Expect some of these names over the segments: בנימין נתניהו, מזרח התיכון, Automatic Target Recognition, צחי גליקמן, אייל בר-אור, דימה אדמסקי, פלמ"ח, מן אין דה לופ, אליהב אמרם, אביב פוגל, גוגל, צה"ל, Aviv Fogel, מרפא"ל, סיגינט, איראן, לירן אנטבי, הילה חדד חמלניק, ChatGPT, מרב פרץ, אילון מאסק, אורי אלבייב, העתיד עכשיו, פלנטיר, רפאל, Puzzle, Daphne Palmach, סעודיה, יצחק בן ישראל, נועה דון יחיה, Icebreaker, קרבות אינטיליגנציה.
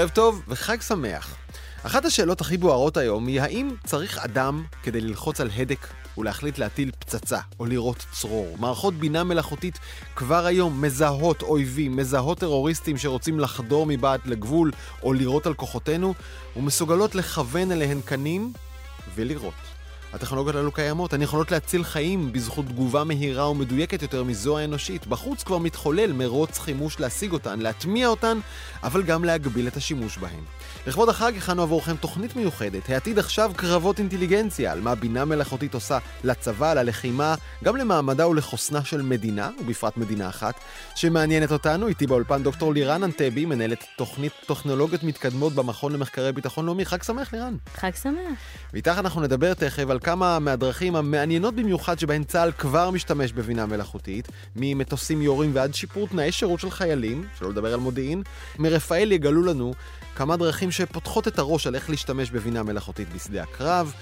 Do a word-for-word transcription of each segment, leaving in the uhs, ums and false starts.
ערב טוב וחג שמח. אחת השאלות הכי בוערות היום היא האם צריך אדם כדי ללחוץ על הדק ולהחליט להטיל פצצה או לירות צרור. מערכות בינה מלאכותית כבר היום מזהות אויבים, מזהות טרוריסטים שרוצים לחדור מבעד לגבול או לירות על כוחותינו, ומסוגלות לכוון אליהן קנים ולירות. הטכנולוגיות הללו קיימות, הן יכולות להציל חיים בזכות תגובה מהירה ומדויקת יותר מזו האנושית. בחוץ כבר מתחולל מרוץ חימוש להשיג אותן, להטמיע אותן, אבל גם להגביל את השימוש בהן. לכבוד החג הכנו עבורכם תוכנית מיוחדת, העתיד עכשיו קרבות אינטליגנציה, על מה בינה מלאכותית עושה לצבא, ללחימה, גם למעמדה ולחוסנה של מדינה, ובפרט מדינה אחת, שמעניינת אותנו. איתי באולפן דוקטור לירן אנטבי, מנהלת תוכנית טכנולוגיות מתקדמות במכון למחקרי ביטחון לאומי. חג שמח, לירן. חג שמח. ואיתך אנחנו נדבר תכף על כמה מהדרכים המעניינות במיוחד שבהן צה"ל כבר משתמש בבינה מלאכותית, ממטוסים יורים ועד שיפור תנאי שירות של חיילים, שלא לדבר על מודיעין. מרפאל יגלו לנו כמה דרכים שפותחות את הראש על איך להשתמש בבינה מלאכותית בשדה הקרב,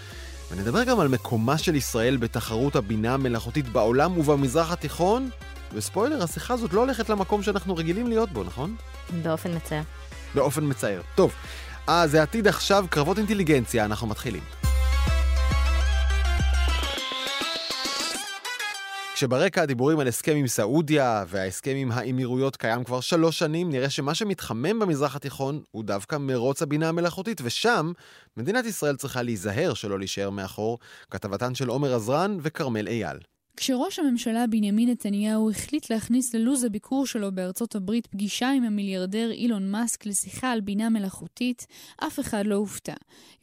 ונדבר גם על מקומה של ישראל בתחרות הבינה המלאכותית בעולם ובמזרח התיכון, וספוילר, השיחה הזאת לא הולכת למקום שאנחנו רגילים להיות בו, נכון? באופן מצער. באופן מצער. טוב, אז העתיד עכשיו, קרבות אינטליגנציה, אנחנו מתחילים. כשברקע הדיבורים על הסכם עם סעודיה וההסכם עם האמירויות קיים כבר שלוש שנים, נראה שמה שמתחמם במזרח התיכון הוא דווקא מרוץ הבינה המלאכותית, ושם מדינת ישראל צריכה להיזהר שלא להישאר מאחור. כתבתן של עומר עזרן וכרמל אייל. כשראש הממשלה בנימין נתניהו החליט להכניס ללוז הביקור שלו בארצות הברית פגישה עם המיליארדר אילון מאסק לשיחה על בינה מלאכותית, אף אחד לא הופתע.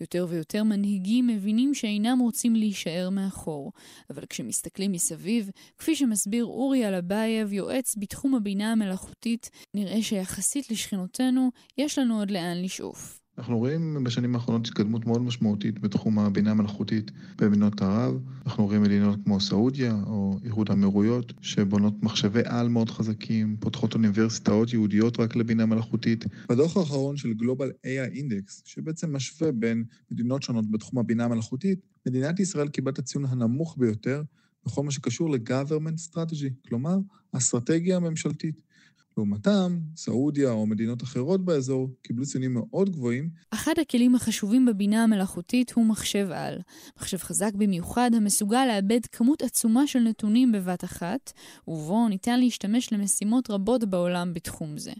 יותר ויותר מנהיגים מבינים שאינם רוצים להישאר מאחור. אבל כשמסתכלים מסביב, כפי שמסביר אורי אלבייב, יועץ בתחום הבינה המלאכותית, נראה שיחסית לשכנותינו יש לנו עוד לאן לשאוף. אנחנו רואים בשנים האחרונות התקדמות מאוד משמעותית בתחום הבינה המלאכותית במדינות ערב. אנחנו רואים מדינות כמו סעודיה או איחוד האמירויות שבונות מחשבי על מאוד חזקים, פותחות אוניברסיטאות יהודיות רק לבינה מלאכותית. בדוח האחרון של Global איי איי Index, שבעצם משווה בין מדינות שונות בתחום הבינה המלאכותית, מדינת ישראל קיבלת הציון הנמוך ביותר בכל מה שקשור ל-government strategy, כלומר, אסטרטגיה ממשלתית. לעומתם, סעודיה או מדינות אחרות באזור קיבלו ציונים מאוד גבוהים. אחד הכלים החשובים בבינה המלאכותית הוא מחשב על. מחשב חזק במיוחד המסוגל לאבד כמות עצומה של נתונים בבת אחת, ובו ניתן להשתמש למשימות רבות בעולם בתחום זה.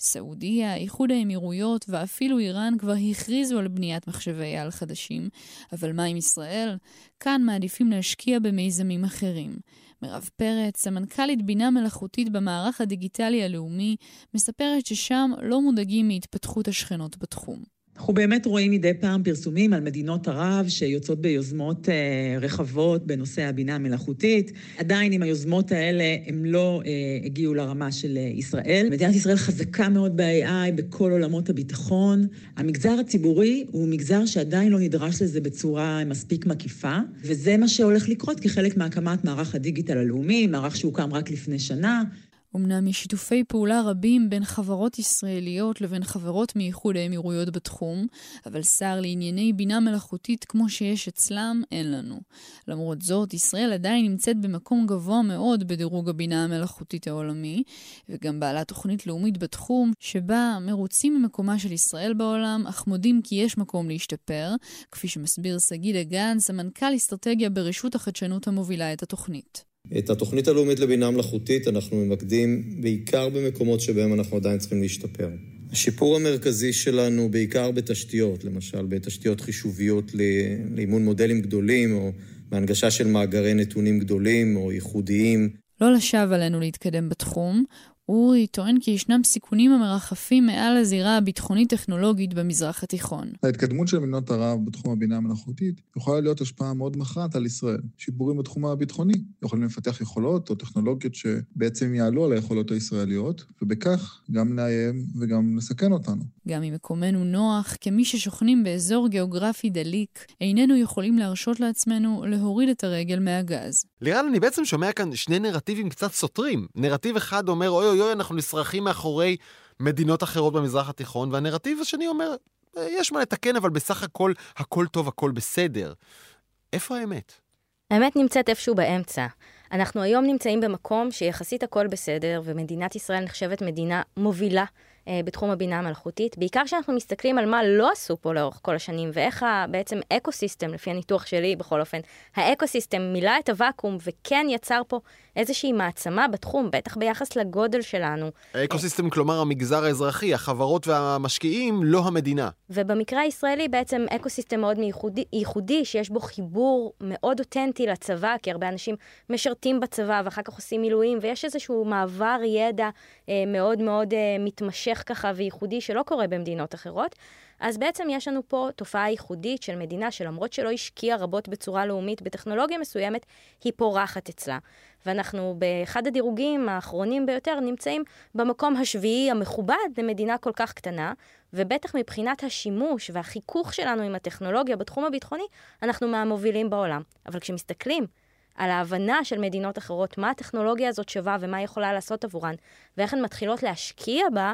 סעודיה, איחוד האמירויות ואפילו איראן כבר הכריזו על בניית מחשבי על חדשים, אבל מה עם ישראל? כאן מעדיפים להשקיע במיזמים אחרים. מרב פרץ, המנכ"לית בינה מלאכותית במערך הדיגיטלי הלאומי, מספרת ששם לא מודאגים מהתפתחות השכנות בתחום. אנחנו באמת רואים מדי פעם פרסומים על מדינות ערב שיוצאות ביוזמות רחבות בנושא הבינה המלאכותית. עדיין עם היוזמות האלה הם לא הגיעו לרמה של ישראל. מדינת ישראל חזקה מאוד ב-איי איי בכל עולמות הביטחון. המגזר הציבורי הוא מגזר שעדיין לא נדרש לזה בצורה מספיק מקיפה, וזה מה שהולך לקרות כחלק מהקמת מערך הדיגיטל הלאומי, מערך שהוקם רק לפני שנה. אמנם יש שיתופי פעולה רבים בין חברות ישראליות לבין חברות מאיחוד האמירויות בתחום, אבל שר לענייני בינה מלאכותית כמו שיש אצלם אין לנו. למרות זאת, ישראל עדיין נמצאת במקום גבוה מאוד בדירוג הבינה המלאכותית העולמי, וגם בעלה תוכנית לאומית בתחום, שבה מרוצים ממקומה של ישראל בעולם, אך מודים כי יש מקום להשתפר, כפי שמסביר סגי דגן, סמנכ"ל אסטרטגיה ברשות החדשנות המובילה את התוכנית. את התוכנית הלאומית לבינה מלאכותית אנחנו ממקדים בעיקר במקומות שבהם אנחנו עדיין צריכים להשתפר. השיפור המרכזי שלנו בעיקר בתשתיות, למשל בתשתיות חישוביות לאימון מודלים גדולים, או בהנגשה של מאגרי נתונים גדולים או ייחודיים. לא לשב עלינו להתקדם בתחום. אורי טוען כי ישנם סיכונים המרחפים מעל הזירה הביטחונית-טכנולוגית במזרח התיכון. ההתקדמות של מדינות ערב בתחום הבינה המלאכותית יכולה להיות השפעה מאוד מכרעת על ישראל. שיפורים בתחום הביטחוני יכולים לפתח יכולות או טכנולוגיות שבעצם יעלו על היכולות הישראליות, ובכך גם נאיים וגם נסכן אותנו. גם אם מקומנו נוח, כמי ששוכנים באזור גיאוגרפי דליק, איננו יכולים להרשות לעצמנו להוריד את הרגל מהגז. לירן, אני בעצם שומע כאן שני נרטיבים קצת סותרים. נרטיב אחד אומר, אוי, אנחנו נשרכים מאחורי מדינות אחרות במזרח התיכון, והנרטיב השני אומר, יש מה לתקן, אבל בסך הכל, הכל טוב, הכל בסדר. איפה האמת? האמת נמצאת איפשהו באמצע. אנחנו היום נמצאים במקום שיחסית הכל בסדר, ומדינת ישראל נחשבת מדינה מובילה בתחום הבינה המלאכותית, בעיקר שאנחנו מסתכלים על מה לא עשו פה לאורך כל השנים, ואיך בעצם אקוסיסטם, לפי הניתוח שלי בכל אופן, האקוסיסטם מילא את הוואקום, וכן יצר פה איזושהי מעצמה בתחום, בטח ביחס לגודל שלנו. האקוסיסטם, כלומר המגזר האזרחי, החברות והמשקיעים, לא המדינה. ובמקרה הישראלי בעצם אקוסיסטם מאוד ייחודי, ייחודי, שיש בו חיבור מאוד אותנטי לצבא, כי הרבה אנשים משרתים בצבא, ואחר כך עושים מילואים, ויש איזשהו מעבר ידע מאוד מאוד מתמשך ככה וייחודי שלא קורה במדינות אחרות. אז בעצם יש לנו פה תופעה ייחודית של מדינה שלמרות שלא השקיעה רבות בצורה לאומית בטכנולוגיה מסוימת, היא פורחת אצלה. ואנחנו באחד הדירוגים האחרונים ביותר נמצאים במקום השביעי המכובד למדינה כל כך קטנה, ובטח מבחינת השימוש והחיכוך שלנו עם הטכנולוגיה בתחום הביטחוני, אנחנו מהמובילים בעולם. אבל כשמסתכלים על ההבנה של מדינות אחרות, מה הטכנולוגיה הזאת שווה ומה היא יכולה לעשות עבורן, ואיך הן מתחילות להשקיע בה,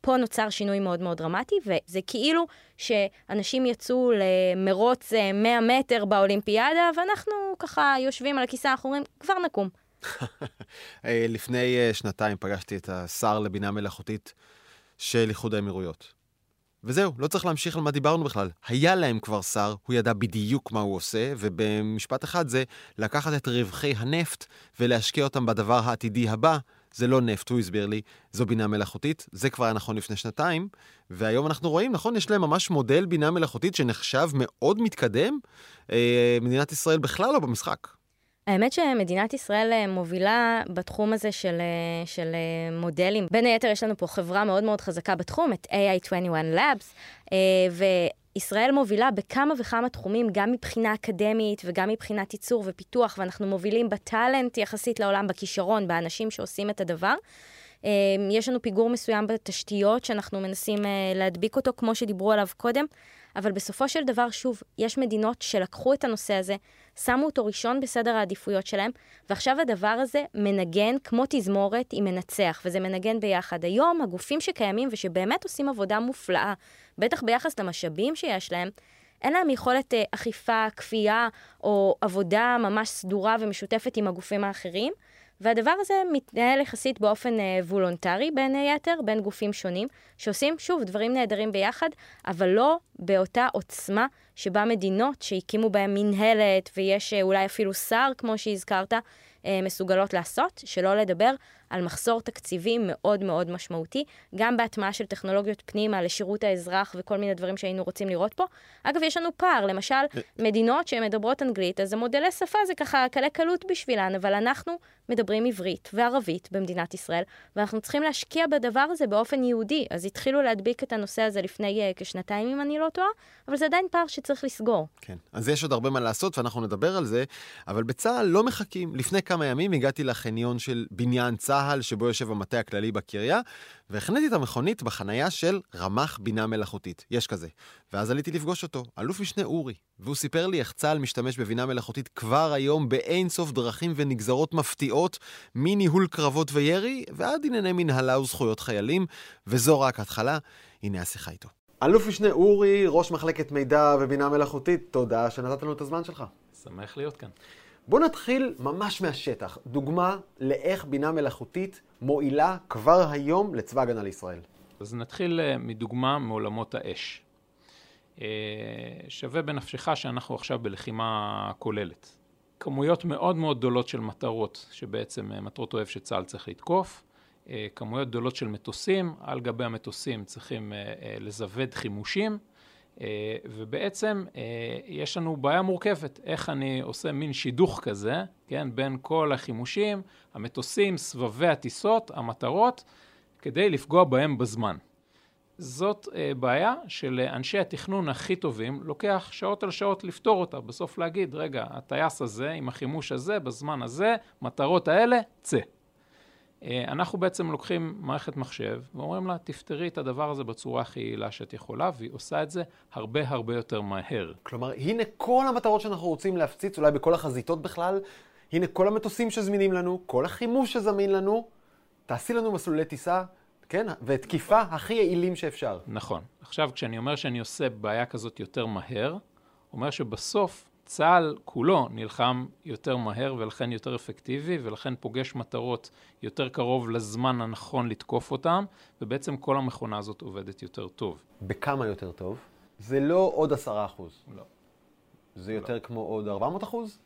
פה נוצר שינוי מאוד מאוד דרמטי, וזה כאילו שאנשים יצאו למרוץ מאה מטר באולימפיאדה, ואנחנו ככה יושבים על הכיסא האחורים, כבר נקום. לפני שנתיים פגשתי את השר לבינה מלאכותית של איחוד האמירויות. וזהו, לא צריך להמשיך על מה דיברנו בכלל. היה להם כבר שר, הוא ידע בדיוק מה הוא עושה, ובמשפט אחד זה לקחת את רווחי הנפט ולהשקיע אותם בדבר העתידי הבא, זה לא נפט, הוא הסביר לי, זו בינה מלאכותית, זה כבר היה נכון לפני שנתיים, והיום אנחנו רואים, נכון, יש להם ממש מודל בינה מלאכותית שנחשב מאוד מתקדם, מדינת ישראל בכלל לא במשחק. האמת שמדינת ישראל מובילה בתחום הזה של, של מודלים. בין היתר יש לנו פה חברה מאוד מאוד חזקה בתחום, את איי איי עשרים ואחת לאבס, וישראל מובילה בכמה וכמה תחומים, גם מבחינה אקדמית וגם מבחינת ייצור ופיתוח, ואנחנו מובילים בטלנט יחסית לעולם, בכישרון, באנשים שעושים את הדבר. יש לנו פיגור מסוים בתשתיות שאנחנו מנסים להדביק אותו, כמו שדיברו עליו קודם, אבל בסופו של דבר, שוב, יש מדינות שלקחו את הנושא הזה, שמו אותו ראשון בסדר העדיפויות שלהם, ועכשיו הדבר הזה מנגן כמו תזמורת, היא מנצח, וזה מנגן ביחד. היום הגופים שקיימים ושבאמת עושים עבודה מופלאה, בטח ביחס למשאבים שיש להם, אין להם יכולת אכיפה, כפייה, או עבודה ממש סדורה ומשותפת עם הגופים האחרים, והדבר הזה מתנהל יחסית באופן וולונטרי, בין היתר, בין גופים שונים, שעושים, שוב, דברים נהדרים ביחד, אבל לא באותה עוצמה שבה מדינות שהקימו בהן מנהלת, ויש אולי אפילו שר, כמו שהזכרת, מסוגלות לעשות, שלא לדבר על מחסור תקציבי מאוד מאוד משמעותי, גם בהטמעה של טכנולוגיות פנימה לשירות האזרח וכל מיני דברים שהיינו רוצים לראות פה. אגב, יש לנו פער, למשל, מדינות שמדברות אנגלית, אז המודלי שפה זה ככה קלה קלות בשבילן, אבל אנחנו מדברים עברית וערבית במדינת ישראל, ואנחנו צריכים להשקיע בדבר הזה באופן יהודי, אז התחילו להדביק את הנושא הזה לפני כשנתיים, אם אני לא טועה, אבל זה עדיין פער שצריך לסגור. כן, אז יש עוד הרבה מה לעשות, ואנחנו נדבר על זה, אבל בצה"ל לא מחכים. לפני כמה ימים הגעתי לחניון של בניין צה"ל, שבו יושב המטה הכללי בקריה, והכנתי את המכונית בחנייה של רמ"ח בינה מלאכותית. יש כזה. ואז עליתי לפגוש אותו, אלוף משנה אורי, והוא סיפר לי איך צה"ל משתמש בבינה מלאכותית כבר היום באין סוף דרכים ונגזרות מפתיעות, מניהול קרבות וירי, ועד ענייני מנהלה וזכויות חיילים, וזו רק התחלה. הנה השיחה איתו. אלוף משנה אורי, ראש מחלקת מידע ובינה מלאכותית, תודה שנתת לנו את הזמן שלך. שמח להיות כאן. בואו נתחיל ממש מהשטח. דוגמה לאיך בינה מלאכותית מועילה כבר היום לצבא הגנה לישראל. אז נתחיל מדוגמה מעולמות האש. שווה בנפשך שאנחנו עכשיו בלחימה כוללת. כמויות מאוד מאוד גדולות של מטרות, שבעצם מטרות אויב שצה"ל צריך לתקוף. כמויות גדולות של מטוסים, על גבי המטוסים צריכים לזווד חימושים. ובעצם יש לנו בעיה מורכבת, איך אני עושה מין שידוך כזה, כן, בין כל החימושים, המטוסים, סבבי הטיסות, המטרות, כדי לפגוע בהם בזמן. זאת בעיה שלאנשי התכנון הכי טובים לוקח שעות על שעות לפתור אותה, בסוף להגיד, רגע, הטייס הזה עם החימוש הזה, בזמן הזה, מטרות האלה, צא. אנחנו בעצם לוקחים מערכת מחשב ואומרים לה, תפתרי את הדבר הזה בצורה הכי יעילה שאת יכולה, והיא עושה את זה הרבה הרבה יותר מהר. כלומר, הנה כל המטרות שאנחנו רוצים להפציץ, אולי בכל החזיתות בכלל, הנה כל המטוסים שזמינים לנו, כל החימוש שזמין לנו, תעשי לנו מסלולי טיסה, כן? ותקיפה הכי יעילים שאפשר. נכון. עכשיו, כשאני אומר שאני עושה בעיה כזאת יותר מהר, אומר שבסוף צה"ל כולו נלחם יותר מהר ולכן יותר אפקטיבי, ולכן פוגש מטרות יותר קרוב לזמן הנכון לתקוף אותם, ובעצם כל המכונה הזאת עובדת יותר טוב. בכמה יותר טוב? זה לא עוד עשרה אחוז. לא. זה יותר לא. כמו עוד ארבע מאות אחוז?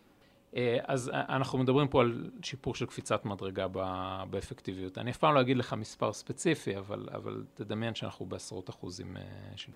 אז אנחנו מדברים פה על שיפור של קפיצת מדרגה באפקטיביות. אני אף פעם לא אגיד לך מספר ספציפי, אבל, אבל תדמיין שאנחנו בעשרות אחוזים.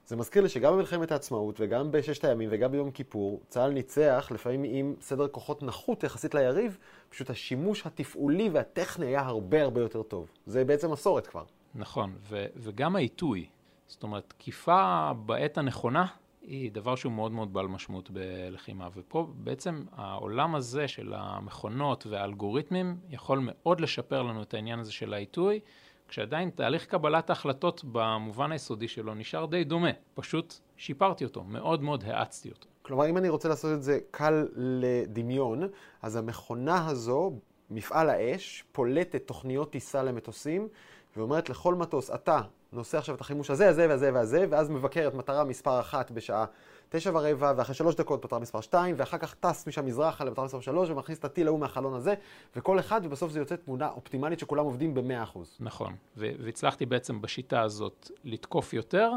זה מזכיר לי שגם במלחמת העצמאות וגם בששת הימים וגם ביום כיפור, צה"ל ניצח לפעמים עם סדר כוחות נחות יחסית ליריב, פשוט השימוש התפעולי והטכני היה הרבה הרבה יותר טוב. זה בעצם מסורת כבר. נכון, ו- וגם העיתוי. זאת אומרת, תקיפה בעת הנכונה, היא דבר שהוא מאוד מאוד בעל משמעות בלחימה, ופה בעצם העולם הזה של המכונות והאלגוריתמים יכול מאוד לשפר לנו את העניין הזה של העיתוי, כשעדיין תהליך קבלת ההחלטות במובן היסודי שלו נשאר די דומה, פשוט שיפרתי אותו, מאוד מאוד האצתי אותו. כלומר, אם אני רוצה לעשות את זה קל לדמיון, אז המכונה הזו, מפעל האש, פולטת תוכניות טיסה למטוסים, ואומרת לכל מטוס, אתה נושא עכשיו את החימוש הזה, הזה והזה והזה, ואז מבקרת מטרה מספר אחת בשעה תשע ורבע, ואחרי שלוש דקות מטרה מספר שתיים, ואחר כך טס משם מזרחה למטרה מספר שלוש, ומכניס את הטיל ההוא מהחלון הזה, וכל אחד, ובסוף זה יוצא תמונה אופטימלית שכולם עובדים במאה אחוז. נכון, והצלחתי בעצם בשיטה הזאת לתקוף יותר,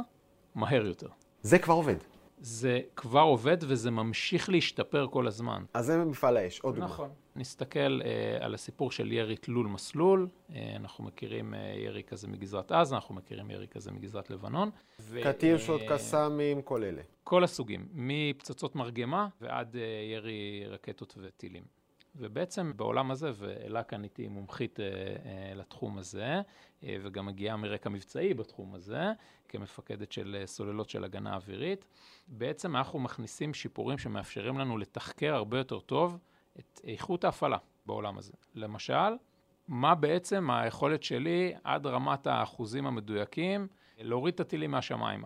מהר יותר. זה כבר עובד. זה כבר עובד וזה ממשיך להשתפר כל הזמן. אז זה מפעל האש, עוד דוגמה. נכון. נסתכל אה, על הסיפור של ירי תלול מסלול, אה, אנחנו מכירים אה, ירי כזה מגזרת עזה, אנחנו מכירים ירי כזה מגזרת לבנון. קטיף, שוד קסאמים, כל אלה. כל הסוגים, מפצצות מרגמה ועד אה, ירי רקטות וטילים. ובעצם בעולם הזה, ואלה כאן איתי מומחית אה, אה, לתחום הזה, אה, וגם מגיעה מרקע מבצעי בתחום הזה, כמפקדת של סוללות של הגנה אווירית, בעצם אנחנו מכניסים שיפורים שמאפשרים לנו לתחקר הרבה יותר טוב את איכות ההפעלה בעולם הזה. למשל, מה בעצם היכולת שלי עד רמת האחוזים המדויקים להוריד את הטילים מהשמיים?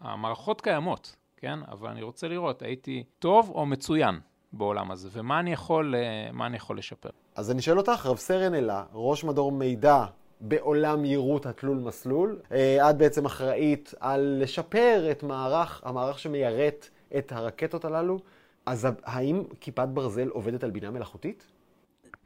המערכות קיימות, כן? אבל אני רוצה לראות, הייתי טוב או מצוין בעולם הזה, ומה אני יכול, מה אני יכול לשפר? אז אני שואל אותך, רב סרן אלה, ראש מדור מידע בעולם יירוט התלול מסלול, את בעצם אחראית על לשפר את מערך, המערך שמיירט את הרקטות הללו, אז האם כיפת ברזל עובדת על בינה מלאכותית?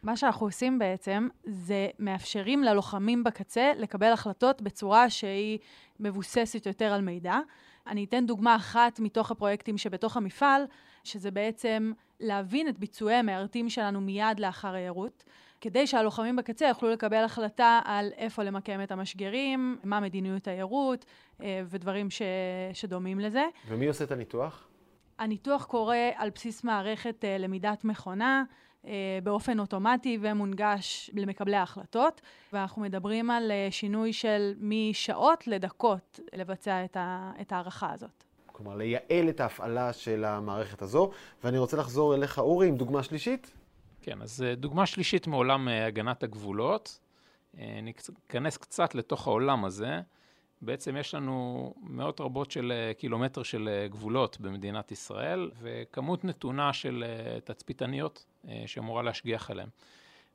מה שאנחנו עושים בעצם זה מאפשרים ללוחמים בקצה לקבל החלטות בצורה שהיא מבוססת יותר על מידע. אני אתן דוגמה אחת מתוך הפרויקטים שבתוך המפעל, שזה בעצם להבין את ביצועי המארתים שלנו מיד לאחר העירות, כדי שהלוחמים בקצה יוכלו לקבל החלטה על איפה למקם את המשגרים, מה מדיניות העירות ודברים ש... שדומים לזה. ומי עושה את הניתוח? הניתוח קורה על בסיס מערכת uh, למידת מכונה uh, באופן אוטומטי ומונגש למקבלי ההחלטות, ואנחנו מדברים על uh, שינוי של משעות לדקות לבצע את, ה- את הערכה הזאת. כלומר, לייעל את ההפעלה של המערכת הזו, ואני רוצה לחזור אליך אורי עם דוגמה שלישית. כן, אז דוגמה שלישית מעולם uh, הגנת הגבולות. Uh, ניכנס קצת לתוך העולם הזה. בעצם יש לנו מאות רבות של קילומטר של גבולות במדינת ישראל, וכמות נתונה של תצפיתניות שאמורה להשגיח עליהם.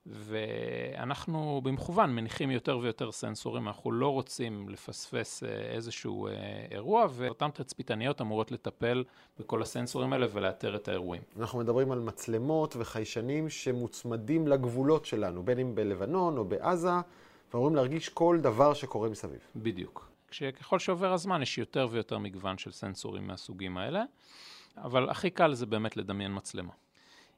ואנחנו במכוון מניחים יותר ויותר סנסורים, אנחנו לא רוצים לפספס איזשהו אירוע, ואותן תצפיתניות אמורות לטפל בכל הסנסורים האלה ולאתר את האירועים. אנחנו מדברים על מצלמות וחיישנים שמוצמדים לגבולות שלנו, בין אם בלבנון או בעזה, ואומרים להרגיש כל דבר שקורה מסביב. בדיוק. כשככל שעובר הזמן יש יותר ויותר מגוון של סנסורים מהסוגים האלה, אבל הכי קל זה באמת לדמיין מצלמה.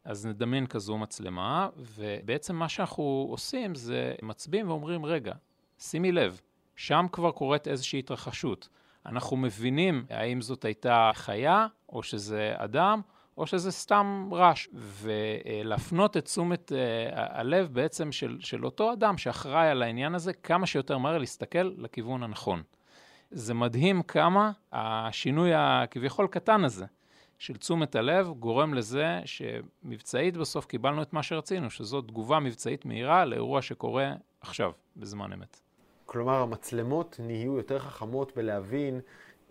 אז נדמיין כזו מצלמה, ובעצם מה שאנחנו עושים זה מצביעים ואומרים, רגע, שימי לב, שם כבר קורית איזושהי התרחשות. אנחנו מבינים האם זאת הייתה חיה, או שזה אדם, או שזה סתם רעש, ולהפנות את תשומת הלב בעצם של, של אותו אדם שאחראי על העניין הזה, כמה שיותר מהר להסתכל לכיוון הנכון. זה מדהים כמה השינוי הכביכול קטן הזה של תשומת הלב גורם לזה שמבצעית בסוף קיבלנו את מה שרצינו, שזו תגובה מבצעית מהירה לאירוע שקורה עכשיו, בזמן אמת. כלומר, המצלמות נהיו יותר חכמות בלהבין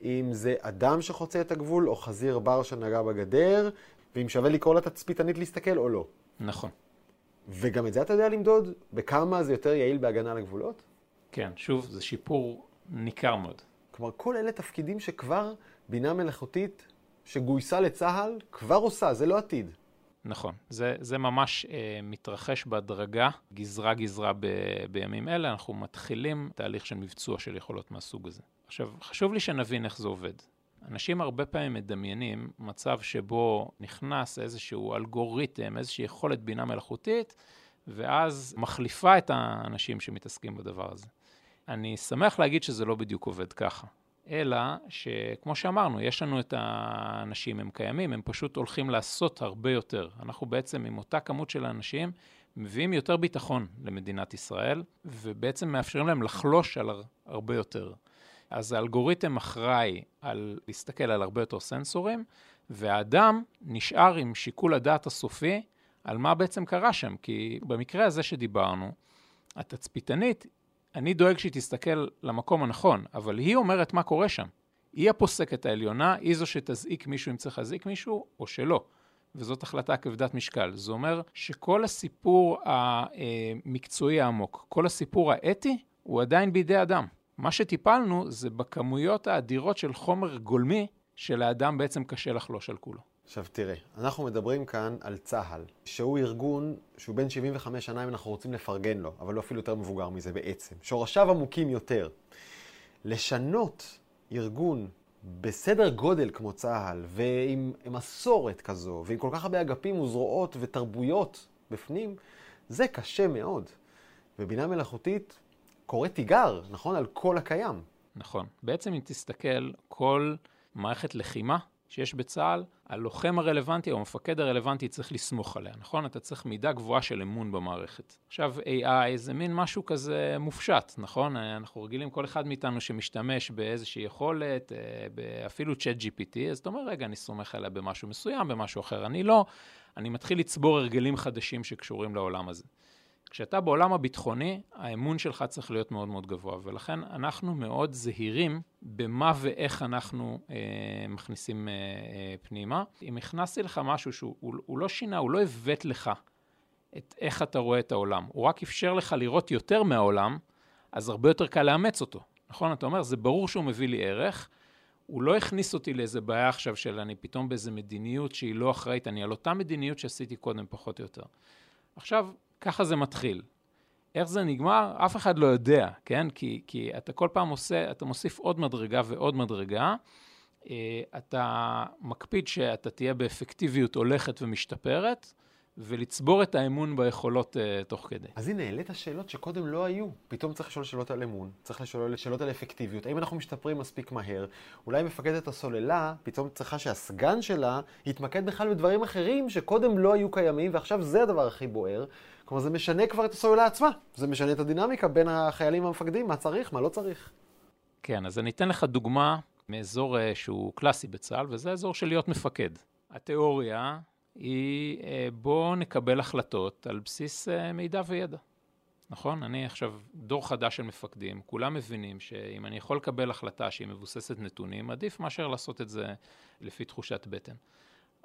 אם זה אדם שחוצה את הגבול, או חזיר בר שנגע בגדר, ואם שווה לקרוא לתצפיתנית להסתכל או לא. נכון. וגם את זה אתה יודע למדוד? בכמה זה יותר יעיל בהגנה על הגבולות? כן, שוב, זה שיפור ניכר מאוד. כלומר, כל אלה תפקידים שכבר בינה מלאכותית שגויסה לצה"ל כבר עושה, זה לא עתיד. נכון, זה, זה ממש אה, מתרחש בהדרגה, גזרה גזרה ב, בימים אלה, אנחנו מתחילים תהליך של מבצוע של יכולות מהסוג הזה. עכשיו, חשוב לי שנבין איך זה עובד. אנשים הרבה פעמים מדמיינים מצב שבו נכנס איזשהו אלגוריתם, איזושהי יכולת בינה מלאכותית, ואז מחליפה את האנשים שמתעסקים בדבר הזה. אני שמח להגיד שזה לא בדיוק עובד ככה. אלא שכמו שאמרנו, יש לנו את האנשים, הם קיימים, הם פשוט הולכים לעשות הרבה יותר. אנחנו בעצם עם אותה כמות של האנשים, מביאים יותר ביטחון למדינת ישראל, ובעצם מאפשרים להם לחלוש על הרבה יותר. אז האלגוריתם אחראי על להסתכל על הרבה יותר סנסורים, והאדם נשאר עם שיקול הדעת הסופי על מה בעצם קרה שם, כי במקרה הזה שדיברנו, התצפיתנית, אני דואג שהיא תסתכל למקום הנכון, אבל היא אומרת מה קורה שם. היא הפוסקת העליונה, היא זו שתזעיק מישהו אם צריך להזעיק מישהו, או שלא. וזאת החלטה כבדת משקל. זה אומר שכל הסיפור המקצועי העמוק, כל הסיפור האתי, הוא עדיין בידי אדם. מה שטיפלנו זה בכמויות האדירות של חומר גולמי, שלאדם בעצם קשה לחלוש על כולו. עכשיו תראה, אנחנו מדברים כאן על צה"ל, שהוא ארגון שהוא בין שבעים וחמש שנה אם אנחנו רוצים לפרגן לו, אבל הוא אפילו יותר מבוגר מזה בעצם. שורשיו עמוקים יותר. לשנות ארגון בסדר גודל כמו צה"ל, ועם מסורת כזו, ועם כל כך הרבה אגפים וזרועות ותרבויות בפנים, זה קשה מאוד. ובינה מלאכותית קורא תיגר, נכון? על כל הקיים. נכון. בעצם אם תסתכל כל מערכת לחימה, שיש בצה"ל, הלוחם הרלוונטי או המפקד הרלוונטי צריך לסמוך עליה, נכון? אתה צריך מידה גבוהה של אמון במערכת. עכשיו, איי איי זה מין משהו כזה מופשט, נכון? אנחנו רגילים כל אחד מאיתנו שמשתמש באיזושהי יכולת, אפילו צ'אט ג'י פי טי, אז אתה אומר, רגע, אני סומך עליה במשהו מסוים, במשהו אחר, אני לא. אני מתחיל לצבור הרגלים חדשים שקשורים לעולם הזה. כשאתה בעולם הביטחוני, האמון שלך צריך להיות מאוד מאוד גבוה, ולכן אנחנו מאוד זהירים במה ואיך אנחנו אה, מכניסים אה, אה, פנימה. אם הכנסתי לך משהו שהוא הוא, הוא לא שינה, הוא לא הבאת לך את איך אתה רואה את העולם, הוא רק אפשר לך לראות יותר מהעולם, אז הרבה יותר קל לאמץ אותו. נכון? אתה אומר, זה ברור שהוא מביא לי ערך, הוא לא הכניס אותי לאיזה בעיה עכשיו של אני פתאום באיזה מדיניות שהיא לא אחראית, אני על אותה מדיניות שעשיתי קודם פחות או יותר. עכשיו, ככה זה מתחיל. איך זה נגמר? אף אחד לא יודע, כן? כי, כי אתה כל פעם עושה, אתה מוסיף עוד מדרגה ועוד מדרגה, אתה מקפיד שאתה תהיה באפקטיביות הולכת ומשתפרת, ולצבור את האמון ביכולות תוך כדי. אז הנה, העלית השאלות שקודם לא היו. פתאום צריך לשאול שאלות על אמון, צריך לשאול שאלות על אפקטיביות. האם אנחנו משתפרים מספיק מהר? אולי מפקדת הסוללה, פתאום צריכה שהסגן שלה יתמקד בכלל בדברים אחרים שקודם לא היו קיימים, ועכשיו זה הדבר הכי בוער. כלומר, זה משנה כבר את הסוללה עצמה. זה משנה את הדינמיקה בין החיילים והמפקדים, מה צריך, מה לא צריך. כן, אז אני אתן לך דוגמה מאזור שהוא קלאסי בצה"ל, וזה האזור של להיות מפקד. התיאוריה היא בוא נקבל החלטות על בסיס מידע וידע. נכון? אני עכשיו דור חדש של מפקדים, כולם מבינים שאם אני יכול לקבל החלטה שהיא מבוססת נתונים, עדיף מאשר לעשות את זה לפי תחושת בטן.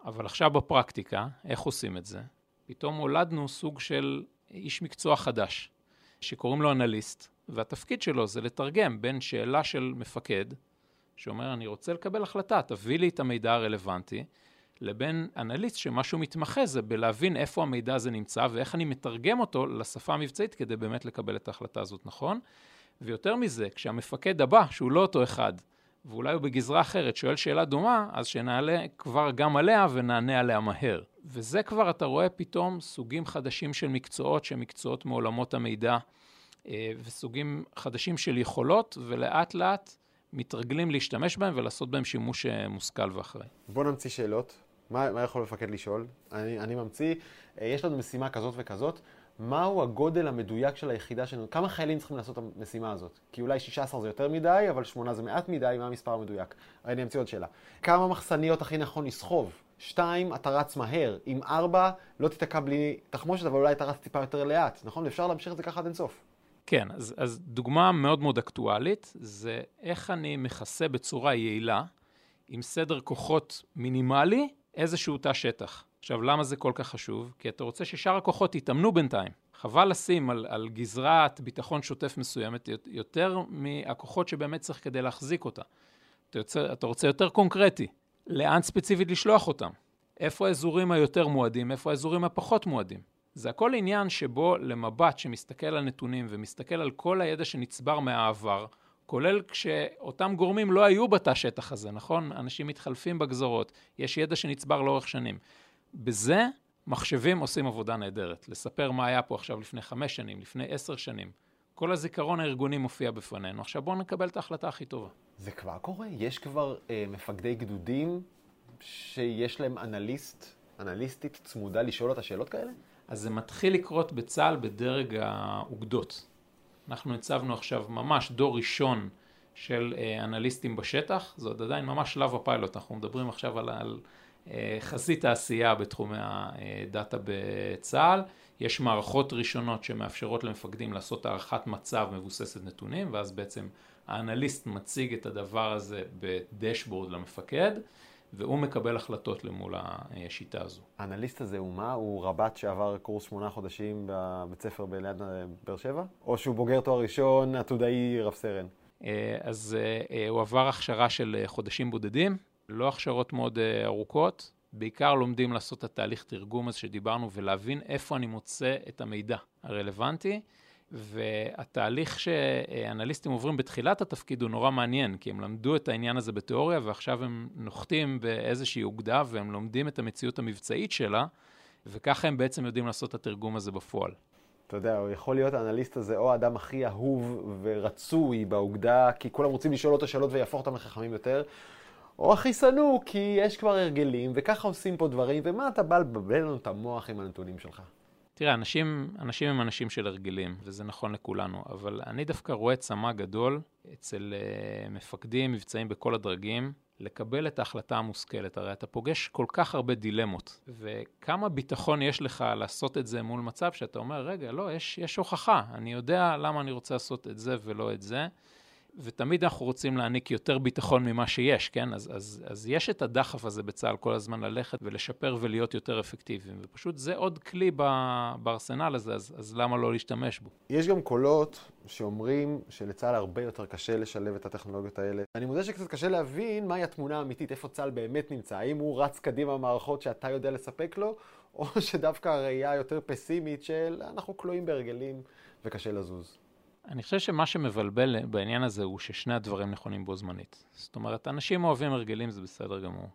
אבל עכשיו בפרקטיקה, איך עושים את זה? פתאום הולדנו סוג של איש מקצוע חדש, שקוראים לו אנליסט, והתפקיד שלו זה לתרגם בין שאלה של מפקד, שאומר אני רוצה לקבל החלטה, תביא לי את המידע הרלוונטי, לבין אנליסט שמשהו מתמחה זה בלהבין איפה המידע הזה נמצא ואיך אני מתרגם אותו לשפה המבצעית כדי באמת לקבל את ההחלטה הזאת, נכון? ויותר מזה, כשהמפקד הבא, שהוא לא אותו אחד, ואולי הוא בגזרה אחרת, שואל שאלה דומה, אז שנעלה כבר גם עליה ונענה עליה מהר. וזה כבר אתה רואה פתאום סוגים חדשים של מקצועות, שמקצועות מעולמות המידע, וסוגים חדשים של יכולות, ולאט לאט מתרגלים להשתמש בהם ולעשות בהם שימוש מושכל ואחראי. בוא נמציא שאלות. מה, מה יכול מפקד לשאול? אני, אני ממציא, יש לנו משימה כזאת וכזאת, מהו הגודל המדויק של היחידה שלנו? כמה חיילים צריכים לעשות את המשימה הזאת? כי אולי שישה עשר זה יותר מדי, אבל שמונה זה מעט מדי, מה המספר המדויק? אני אמציא עוד שאלה. כמה מחסניות הכי נכון לסחוב? שתיים, אתה רץ מהר. עם ארבע, לא תתקע בלי תחמושת, אבל אולי אתה רץ טיפה יותר לאט. נכון? אפשר להמשיך את זה ככה עד אינסוף. כן, אז, אז דוגמה מאוד מאוד אקטואלית, זה איך אני מכסה בצורה יעילה, עם סדר כוחות מינימלי, איזשהו תא שטח. עכשיו, למה זה כל כך חשוב? כי אתה רוצה ששאר הכוחות יתאמנו בינתיים. חבל לשים על, על גזרת ביטחון שוטף מסוימת, יותר מהכוחות שבאמת צריך כדי להחזיק אותה. אתה, יוצא, אתה רוצה יותר קונקרטי. לאן ספציפית לשלוח אותם. איפה האזורים היותר מועדים, איפה האזורים הפחות מועדים. זה הכל עניין שבו למבט שמסתכל על נתונים ומסתכל על כל הידע שנצבר מהעבר, כולל כשאותם גורמים לא היו בתא שטח הזה, נכון? אנשים מתחלפים בגזרות, יש ידע שנצבר לאורך שנים. בזה מחשבים עושים עבודה נהדרת, לספר מה היה פה עכשיו לפני חמש שנים, לפני עשר שנים. כל הזיכרון הארגוני מופיע בפנינו. עכשיו בואו נקבל את ההחלטה הכי טובה. זה כבר קורה? יש כבר אה, מפקדי גדודים שיש להם אנליסט, אנליסטית צמודה לשאול אותה שאלות כאלה? אז זה מתחיל לקרות בצה"ל בדרג האוגדות. אנחנו הצבנו עכשיו ממש דור ראשון של אה, אנליסטים בשטח. זה עוד עדיין ממש שלב הפיילוט. אנחנו מדברים עכשיו על, על אה, חזית העשייה בתחומי הדאטה בצה"ל. יש מערכות ראשונות שמאפשרות למפקדים לעשות הערכת מצב מבוססת נתונים, ואז בעצם האנליסט מציג את הדבר הזה בדשבורד למפקד, והוא מקבל החלטות למול השיטה הזו. האנליסט הזה הוא מה? הוא רב"ט שעבר קורס שמונה חודשים בבית ספר ליד באר שבע? או שהוא בוגר תואר ראשון, עתודאי רב סרן? אז הוא עבר הכשרה של חודשים בודדים, לא הכשרות מאוד ארוכות, בעיקר לומדים לעשות את התהליך תרגום הזה שדיברנו, ולהבין איפה אני מוצא את המידע הרלוונטי, והתהליך שאנליסטים עוברים בתחילת התפקיד הוא נורא מעניין, כי הם למדו את העניין הזה בתיאוריה, ועכשיו הם נוחתים באיזושהי אוגדה, והם לומדים את המציאות המבצעית שלה, וככה הם בעצם יודעים לעשות את התרגום הזה בפועל. אתה יודע, הוא יכול להיות האנליסט הזה או האדם הכי אהוב ורצוי באוגדה, כי כולם רוצים לשאול אותו שאלות ויהפוך אותם לחכמים יותר, או הכי סנו, כי יש כבר הרגלים, וככה עושים פה דברים, ומה אתה בא לבלבל לנו את המוח עם הנתונים שלך? תראה, אנשים, אנשים הם אנשים של הרגלים, וזה נכון לכולנו, אבל אני דווקא רואה צמא גדול אצל uh, מפקדים, מבצעים בכל הדרגים, לקבל את ההחלטה המושכלת. הרי אתה פוגש כל כך הרבה דילמות, וכמה ביטחון יש לך לעשות את זה מול מצב שאתה אומר, רגע, לא, יש, יש הוכחה, אני יודע למה אני רוצה לעשות את זה ולא את זה, ותמיד אנחנו רוצים להעניק יותר ביטחון ממה שיש, כן? אז, אז, אז יש את הדחף הזה בצה"ל כל הזמן ללכת ולשפר ולהיות יותר אפקטיביים, ופשוט זה עוד כלי בארסנל הזה, אז, אז למה לא להשתמש בו? יש גם קולות שאומרים שלצה"ל הרבה יותר קשה לשלב את הטכנולוגיות האלה. אני מודה שקצת קשה להבין מהי התמונה האמיתית, איפה צה"ל באמת נמצא, האם הוא רץ קדימה מערכות שאתה יודע לספק לו, או שדווקא הראייה יותר פסימית של אנחנו כלואים ברגלים וקשה לזוז. אני חושב שמה שמבלבל בעניין הזה הוא ששני הדברים נכונים בו זמנית. זאת אומרת, אנשים אוהבים הרגלים, זה בסדר גמור.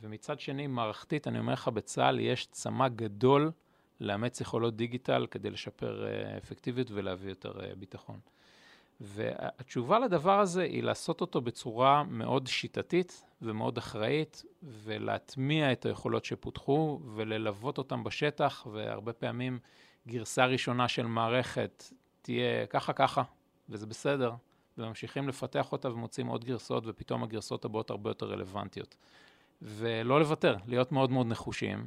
ומצד שני, מערכתית, אני אומר לך, בצה"ל יש צמא גדול לאמץ יכולות דיגיטל כדי לשפר אפקטיביות ולהביא יותר ביטחון. והתשובה לדבר הזה היא לעשות אותו בצורה מאוד שיטתית ומאוד אחראית, ולהטמיע את היכולות שפותחו וללוות אותם בשטח, והרבה פעמים גרסה ראשונה של מערכת תהיה ככה ככה, וזה בסדר, וממשיכים לפתח אותה ומוצאים עוד גרסות, ופתאום הגרסות הבאות הרבה יותר רלוונטיות. ולא לוותר, להיות מאוד מאוד נחושים,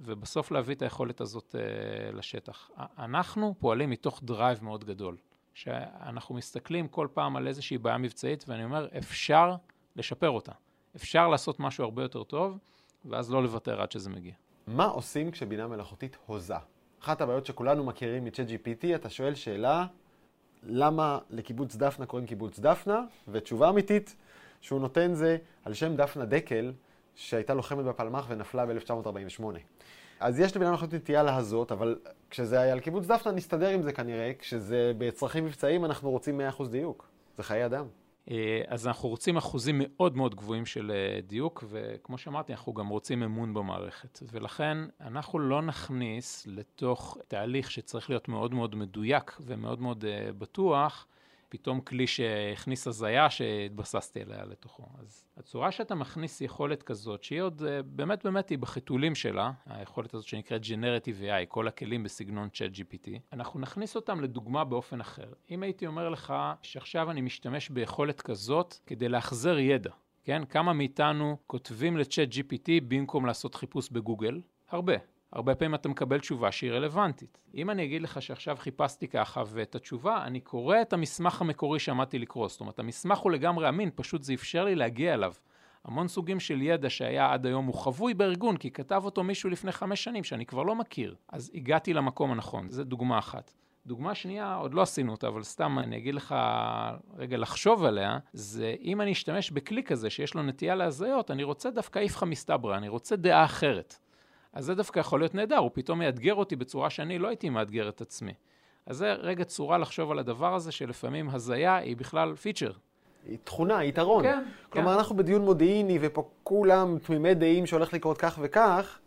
ובסוף להביא את היכולת הזאת אה, לשטח. אנחנו פועלים מתוך דרייב מאוד גדול, שאנחנו מסתכלים כל פעם על איזושהי בעיה מבצעית, ואני אומר, אפשר לשפר אותה. אפשר לעשות משהו הרבה יותר טוב, ואז לא לוותר עד שזה מגיע. מה עושים כשבינה מלאכותית הוזה? אחת הבעיות שכולנו מכירים מ-צ'אט ג'י פי טי, אתה שואל שאלה, למה לקיבוץ דפנה קוראים קיבוץ דפנה? ותשובה אמיתית שהוא נותן זה על שם דפנה דקל, שהייתה לוחמת בפלמ"ח ונפלה ב-אלף תשע מאות ארבעים ושמונה. אז יש לבינה מלאכותית נטייה להזות, אבל כשזה היה על קיבוץ דפנה נסתדר עם זה כנראה, כשזה בצרכים מבצעיים אנחנו רוצים מאה אחוז דיוק. זה חיי אדם. אז אנחנו רוצים אחוזים מאוד מאוד גבוהים של דיוק, וכמו שאמרתי, אנחנו גם רוצים אמון במערכת. ולכן אנחנו לא נכניס לתוך תהליך שצריך להיות מאוד מאוד מדויק ומאוד מאוד בטוח, פתאום כלי שהכניס הזיה שהתבססתי אליה לתוכו. אז הצורה שאתה מכניס יכולת כזאת, שהיא עוד באמת באמת היא בחיתולים שלה, היכולת הזאת שנקראת Generative איי איי, כל הכלים בסגנון צ'אט ג'י פי טי, אנחנו נכניס אותם לדוגמה באופן אחר. אם הייתי אומר לך שעכשיו אני משתמש ביכולת כזאת כדי להחזר ידע, כן? כמה מאיתנו כותבים לצ'אט ג'י פי טי במקום לעשות חיפוש בגוגל? הרבה. הרבה פעמים אתה מקבל תשובה שהיא רלוונטית. אם אני אגיד לך שעכשיו חיפשתי ככה ואת התשובה, אני קורא את המסמך המקורי שעמדתי לקרוא. זאת אומרת, המסמך הוא לגמרי אמין, פשוט זה אפשר לי להגיע אליו. המון סוגים של ידע שהיה עד היום הוא חבוי בארגון, כי כתב אותו מישהו לפני חמש שנים שאני כבר לא מכיר. אז הגעתי למקום הנכון, זו דוגמה אחת. דוגמה שנייה, עוד לא עשינו אותה, אבל סתם אני אגיד לך רגע לחשוב עליה, זה אם אני אשתמש בקליק הזה שיש לו נטייה להזיות, אני רוצה דווקא איפך מסתברה, אני רוצה דעה אחרת. אז זה דווקא יכול להיות נהדר, הוא פתאום יאתגר אותי בצורה שאני לא הייתי מאתגר את עצמי. אז זה רגע צורה לחשוב על הדבר הזה, שלפעמים הזיה היא בכלל פיצ'ר. היא תכונה, היא יתרון. כן, כלומר, כן. אנחנו בדיון מודיעיני ופה כולם תמימי דעים שהולך לקרות כך וכך,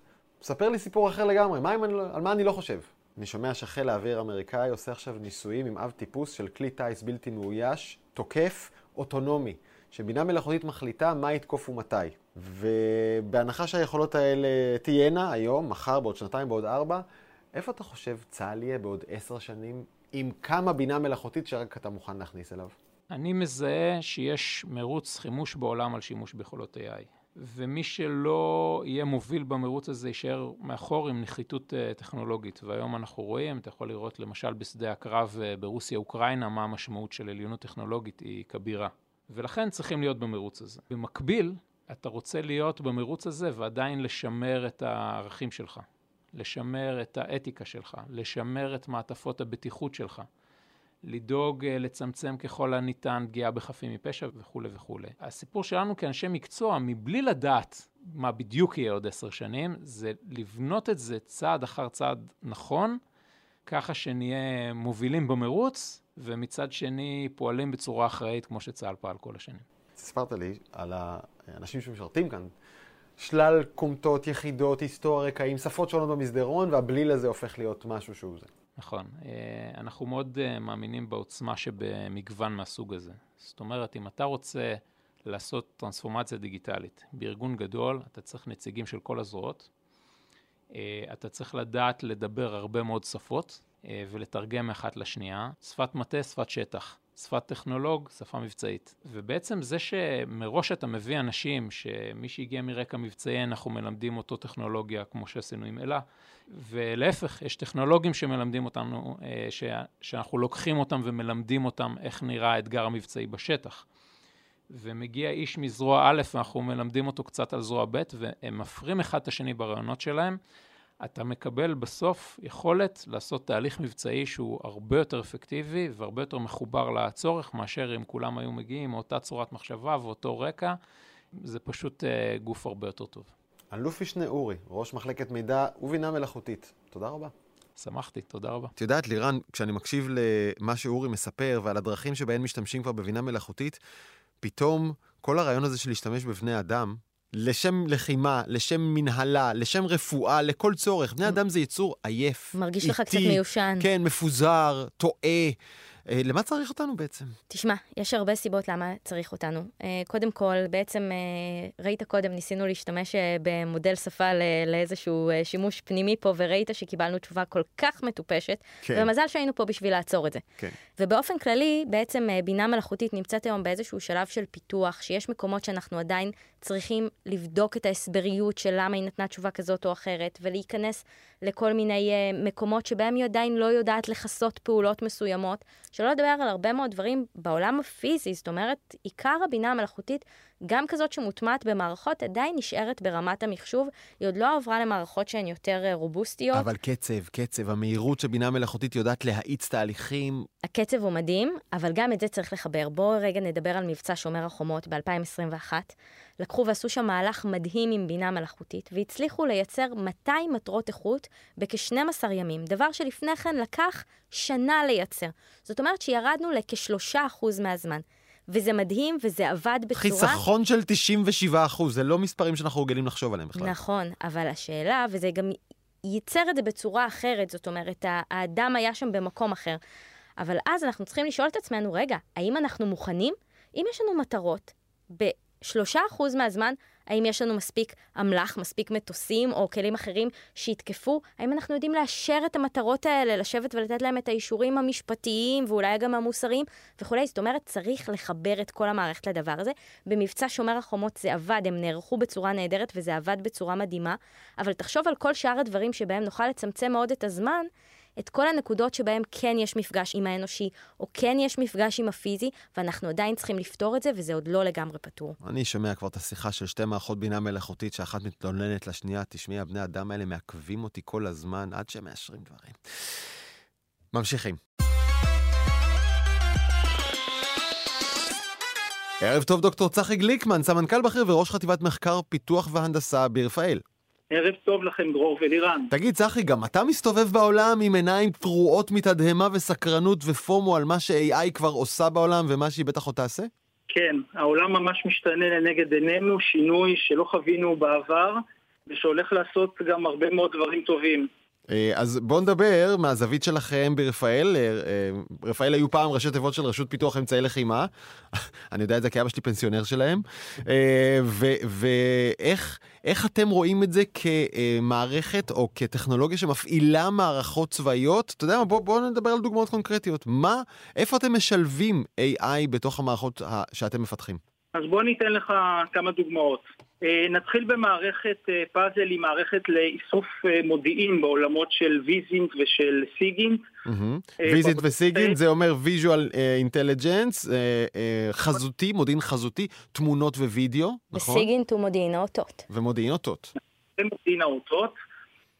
מספר לי סיפור אחר לגמרי, מה אם אני, על מה אני לא חושב? אני שומע שחיל האוויר האמריקאי עושה עכשיו ניסויים עם אב טיפוס של כלי טייס בלתי מאויש, תוקף, אוטונומי, שבינה מלאכותית מחליטה מה יתקוף ומתי. ובהנחה שהיכולות האלה תהיינה היום, מחר, בעוד שנתיים, בעוד ארבע, איפה אתה חושב צה"ל יהיה בעוד עשר שנים עם כמה בינה מלאכותית שרק אתה מוכן להכניס אליו? אני מזהה שיש מרוץ חימוש בעולם על שימוש ביכולות איי איי. ומי שלא יהיה מוביל במרוץ הזה יישאר מאחור עם נחיתות טכנולוגית. והיום אנחנו רואים, אתה יכול לראות למשל בשדה הקרב ברוסיה-אוקראינה, מה המשמעות של עליונות טכנולוגית היא כבירה. ולכן צריכים להיות במרוץ הזה. במקביל, אתה רוצה להיות במרוץ הזה ועדיין לשמר את הערכים שלך. לשמר את האתיקה שלך, לשמר את מעטפות הבטיחות שלך, לדאוג לצמצם ככל הניתן פגיעה בחפים מפשע וכו' וכו'. הסיפור שלנו כאנשי מקצוע, מבלי לדעת מה בדיוק יהיה עוד עשר שנים, זה לבנות את זה צעד אחר צעד נכון, ככה שנהיה מובילים במרוץ, ומצד שני פועלים בצורה אחראית כמו שצה"ל פעל כל השנים. הספרת לי על האנשים שמשרתים כאן, שלל קומטות, יחידות, היסטוריה, קיים, שפות שונות במסדרון, והבליל הזה הופך להיות משהו שהוא זה. נכון. אנחנו מאוד מאמינים בעוצמה שבמגוון מהסוג הזה. זאת אומרת, אם אתה רוצה לעשות טרנספורמציה דיגיטלית בארגון גדול, אתה צריך נציגים של כל הזרועות, אתה צריך לדעת לדבר הרבה מאוד שפות ולתרגם מאחת לשנייה, שפת מטה, שפת שטח. שפת טכנולוג, שפה מבצעית. ובעצם זה שמראש אתה מביא אנשים, שמי שהגיע מרקע מבצעי, אנחנו מלמדים אותו טכנולוגיה, כמו שעשינו עם אלה, ולהפך, יש טכנולוגים שמלמדים אותנו, ש... שאנחנו לוקחים אותם ומלמדים אותם איך נראה האתגר המבצעי בשטח. ומגיע איש מזרוע א', ואנחנו מלמדים אותו קצת על זרוע ב', והם מפרים אחד את השני ברעיונות שלהם, אתה מקבל בסוף יכולת לעשות תהליך מבצעי שהוא הרבה יותר אפקטיבי והרבה יותר מחובר לצורך, מאשר אם כולם היו מגיעים מאותה צורת מחשבה ואותו רקע, זה פשוט אה, גוף הרבה יותר טוב. אלוף משנה אורי, ראש מחלקת מידע ובינה מלאכותית. תודה רבה. שמחתי, תודה רבה. את יודעת, לירן, כשאני מקשיב למה שאורי מספר ועל הדרכים שבהן משתמשים כבר בבינה מלאכותית, פתאום כל הרעיון הזה של להשתמש בבני אדם, לשם לחימה, לשם מנהלה, לשם רפואה, לכל צורך. בני אדם זה יצור עייף, מרגיש איתי, לך קצת מיושן. כן, מפוזר, טועה. למה צריך אותנו בעצם? תשמע, יש הרבה סיבות למה צריך אותנו. קודם כל, בעצם ראית קודם, ניסינו להשתמש במודל שפה לאיזשהו שימוש פנימי פה, וראית שקיבלנו תשובה כל כך מטופשת, כן. ומזל שהיינו פה בשביל לעצור את זה. כן. ובאופן כללי, בעצם בינה מלאכותית נמצאת היום באיזשהו שלב של פיתוח, שיש מקומות שאנחנו עדיין צריכים לבדוק את ההסבריות של למה היא נתנה תשובה כזאת או אחרת, ולהיכנס לכל מיני מקומות שבהם היא עדיין לא יודעת לחסות פעולות מסוימות, שלא לדבר על הרבה מאוד דברים בעולם הפיזי, זאת אומרת, עיקר הבינה המלאכותית, גם כזאת שמוטמעת במערכות, עדיין נשארת ברמת המחשוב, היא עוד לא עברה למערכות שהן יותר רובוסטיות. אבל קצב, קצב, המהירות שבינה מלאכותית יודעת להאיץ תהליכים. הקצב הוא מדהים, אבל גם את זה צריך לחבר. בואו רגע נדבר על מבצע שומר החומות ב-אלפיים עשרים ואחת. לקחו ועשו שם מהלך מדהים עם בינה מלאכותית, והצליחו לייצר מאתיים מטרות איכות בכ-שנים עשר ימים, דבר שלפני כן לקח שנה לייצר. זאת אומרת שירדנו לכ-שלושה אחוז מהזמן. וזה מדהים, וזה עבד בצורה... חיסכון של תשעים ושבעה אחוז, זה לא מספרים שאנחנו רגילים לחשוב עליהם בכלל. נכון, אבל השאלה, וזה גם ייצר את זה בצורה אחרת, זאת אומרת, האדם היה שם במקום אחר. אבל אז אנחנו צריכים לשאול את עצמנו, רגע, האם אנחנו מוכנים? אם יש לנו מטרות, בשלושה אחוז מהזמן, האם יש לנו מספיק אמל"ח, מספיק מטוסים או כלים אחרים שיתקפו? האם אנחנו יודעים לאשר את המטרות האלה, לשבת ולתת להם את האישורים המשפטיים ואולי גם המוסריים וכולי? זאת אומרת, צריך לחבר את כל המערכת לדבר הזה. במבצע שומר החומות זה עבד, הם נערכו בצורה נהדרת וזה עבד בצורה מדהימה, אבל תחשוב על כל שאר הדברים שבהם נוכל לצמצם מאוד את הזמן, את כל הנקודות שבהם כן יש מפגש עם האנושי, או כן יש מפגש עם הפיזי, ואנחנו עדיין צריכים לפתור את זה, וזה עוד לא לגמרי פתור. אני שומע כבר את השיחה של שתי מערכות בינה מלאכותית, שאחת מתלוננת לשנייה, תשמעי, הבני אדם האלה מעכבים אותי כל הזמן, עד שמאשרים דברים. ממשיכים. ערב טוב דוקטור צחי גליקמן, סמנכ"ל בכיר וראש חטיבת מחקר פיתוח והנדסה ברפאל. ערב טוב לכם דרור ולירן. תגיד צחי, גם אתה מסתובב בעולם עם עיניים תרועות מתדהמה וסקרנות ופומו על מה ש-איי איי כבר עושה בעולם ומה שהיא בטח עוד תעשה? כן, העולם ממש משתנה לנגד עינינו, שינוי שלא חווינו בעבר ושהולך לעשות גם הרבה מאוד דברים טובים. אז בואו נדבר מהזווית שלכם ברפאל. רפאל היו פעם ראשי תיבות של רשות פיתוח אמצעי לחימה. אני יודע את זה כי אבא שלי פנסיונר שלהם. ואיך איך אתם רואים את זה כמערכת או כטכנולוגיה שמפעילה מערכות צבאיות? אתה יודע מה, בואו בוא נדבר על דוגמאות קונקרטיות. מה, איפה אתם משלבים איי איי בתוך המערכות שאתם מפתחים? אז בואו ניתן לך כמה דוגמאות. נתחיל במערכת פאזל, היא מערכת לאיסוף מודיעין בעולמות של ויזינט ושל סיגינט. ויזינט וסיגינט זה אומר visual intelligence, חזותי, מודיעין חזותי, תמונות ווידאו, נכון? וסיגינט הוא מודיעין האותות. ומודיעין האותות. ומודיעין האותות.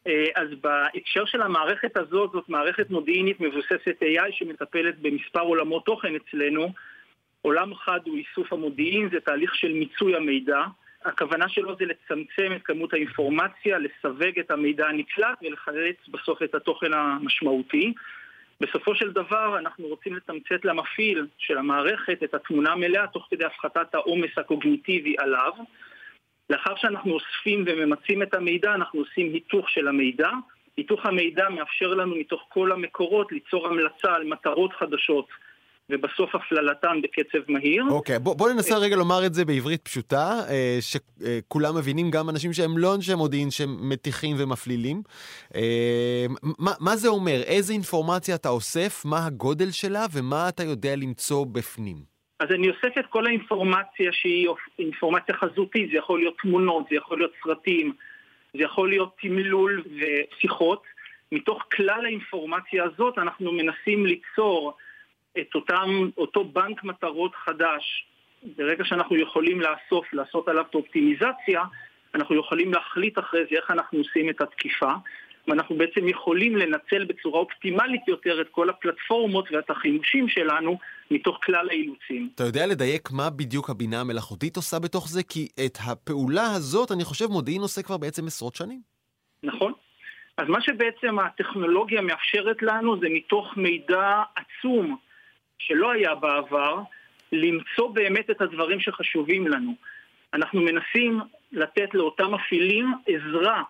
אז בהקשר של המערכת הזאת, זאת מערכת מודיעינית מבוססת איי איי שמטפלת במספר עולמות תוכן אצלנו. עולם אחד הוא איסוף המודיעין, זה תהליך של מיצוי המידע. הכוונה שלו זה לצמצם את כמות האינפורמציה, לסווג את המידע הנקלט ולחלץ בסוף את התוכן המשמעותי. בסופו של דבר אנחנו רוצים לתמצת למפעיל של המערכת את התמונה המלאה תוך כדי הפחתת העומס הקוגניטיבי עליו. לאחר שאנחנו אוספים וממצים את המידע, אנחנו עושים היתוך של המידע. היתוך המידע מאפשר לנו מתוך כל המקורות ליצור המלצה על מטרות חדשות ובסוף הפללתן בקצב מהיר. אוקיי, בוא, בוא ננסה רגע לומר את זה בעברית פשוטה, שכולם מבינים, גם אנשים שהם לא אנשי מודיעין, שהם מתיחים ומפלילים. מה, מה זה אומר? איזה אינפורמציה אתה אוסף, מה הגודל שלה, ומה אתה יודע למצוא בפנים? אז אני אוסף את כל האינפורמציה שהיא אינפורמציה חזותית, זה יכול להיות תמונות, זה יכול להיות סרטים, זה יכול להיות תמלול ושיחות. מתוך כלל האינפורמציה הזאת אנחנו מנסים ליצור את אותם, אותו בנק מטרות חדש. ברגע שאנחנו יכולים לאסוף, לעשות עליו את האופטימיזציה, אנחנו יכולים להחליט אחרי זה איך אנחנו עושים את התקיפה, ואנחנו בעצם יכולים לנצל בצורה אופטימלית יותר את כל הפלטפורמות ואת החימושים שלנו מתוך כלל האילוצים. אתה יודע לדייק מה בדיוק הבינה המלאכותית עושה בתוך זה? כי את הפעולה הזאת, אני חושב, מודיעין עושה כבר בעצם עשרות שנים. נכון. אז מה שבעצם הטכנולוגיה מאפשרת לנו זה מתוך מידע עצום, שלא היה בעבר, למצוא באמת את הדברים שחשובים לנו. אנחנו מנסים לתת לאותם מפעילים עזרה.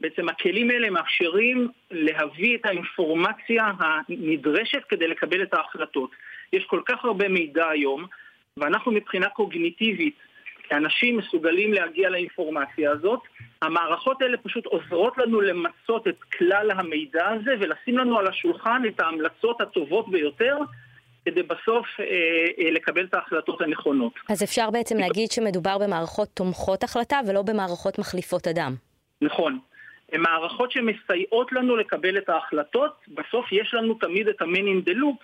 בעצם הכלים האלה מאפשרים להביא את האינפורמציה הנדרשת כדי לקבל את ההחלטות. יש כל כך הרבה מידע היום, ואנחנו מבחינה קוגניטיבית, אנשים מסוגלים להגיע לאינפורמציה הזאת. המערכות האלה פשוט עוזרות לנו למצות את כלל המידע הזה, ולשים לנו על השולחן את ההמלצות הטובות ביותר, כדי בסוף אה, אה, לקבל את ההחלטות הנכונות. אז אפשר בעצם להגיד שמדובר במערכות תומכות החלטה, ולא במערכות מחליפות אדם. נכון. מערכות שמסייעות לנו לקבל את ההחלטות, בסוף יש לנו תמיד את המן אין דה לופ,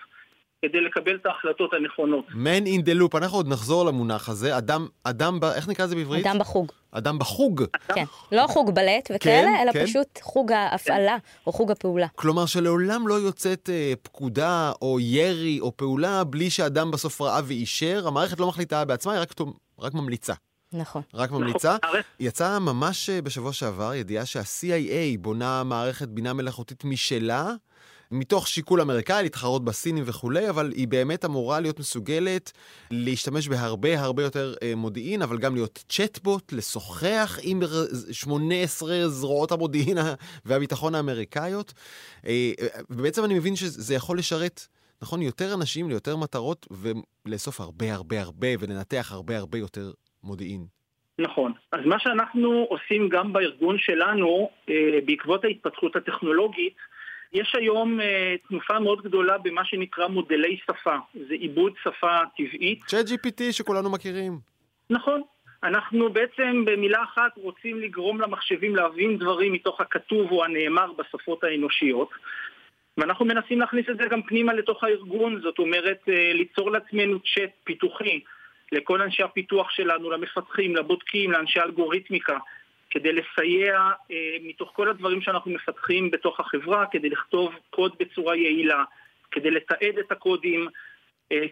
כדי לקבל את ההחלטות הנכונות. מן אין דה לופ, אנחנו עוד נחזור למונח הזה, אדם, אדם, איך נקרא זה בעברית? אדם בחוג. אדם בחוג. כן, לא חוג בלט וכאלה, אלא פשוט חוג ההפעלה או חוג הפעולה. כלומר שלעולם לא יוצאת פקודה או ירי או פעולה בלי שאדם בסוף ראה ואישר, המערכת לא מחליטה בעצמה, היא רק ממליצה. נכון. רק ממליצה. יצא ממש בשבוע שעבר ידיעה שה-סי איי איי בונה מערכת בינה מלאכותית משלה, מתוך שיקול אמריקאי, להתחרות בסינים וכולי, אבל היא באמת אמורה להיות מסוגלת להשתמש בהרבה הרבה יותר מודיעין, אבל גם להיות צ'טבוט, לשוחח עם שמונה עשרה זרועות המודיעין והביטחון האמריקאיות. ובעצם אני מבין שזה יכול לשרת, נכון, יותר אנשים ליותר מטרות, ולאסוף הרבה הרבה הרבה ולנתח הרבה הרבה יותר מודיעין. נכון. אז מה שאנחנו עושים גם בארגון שלנו, בעקבות ההתפתחות הטכנולוגית, יש היום uh, תנופה מאוד גדולה במה שנקרא מודלי שפה. זה עיבוד שפה טבעית. צ'אט ג'י פי טי שכולנו מכירים. נכון. אנחנו בעצם במילה אחת רוצים לגרום למחשבים להבין דברים מתוך הכתוב או הנאמר בשפות האנושיות. ואנחנו מנסים להכניס את זה גם פנימה לתוך הארגון. זאת אומרת, uh, ליצור לעצמנו צ'אט פיתוחי לכל אנשי הפיתוח שלנו, למפתחים, לבודקים, לאנשי אלגוריתמיקה. כדי לסייע אה, מתוך כל הדברים שאנחנו מפתחים בתוך החברה, כדי לכתוב קוד בצורה יעילה, כדי לתעד את הקודים,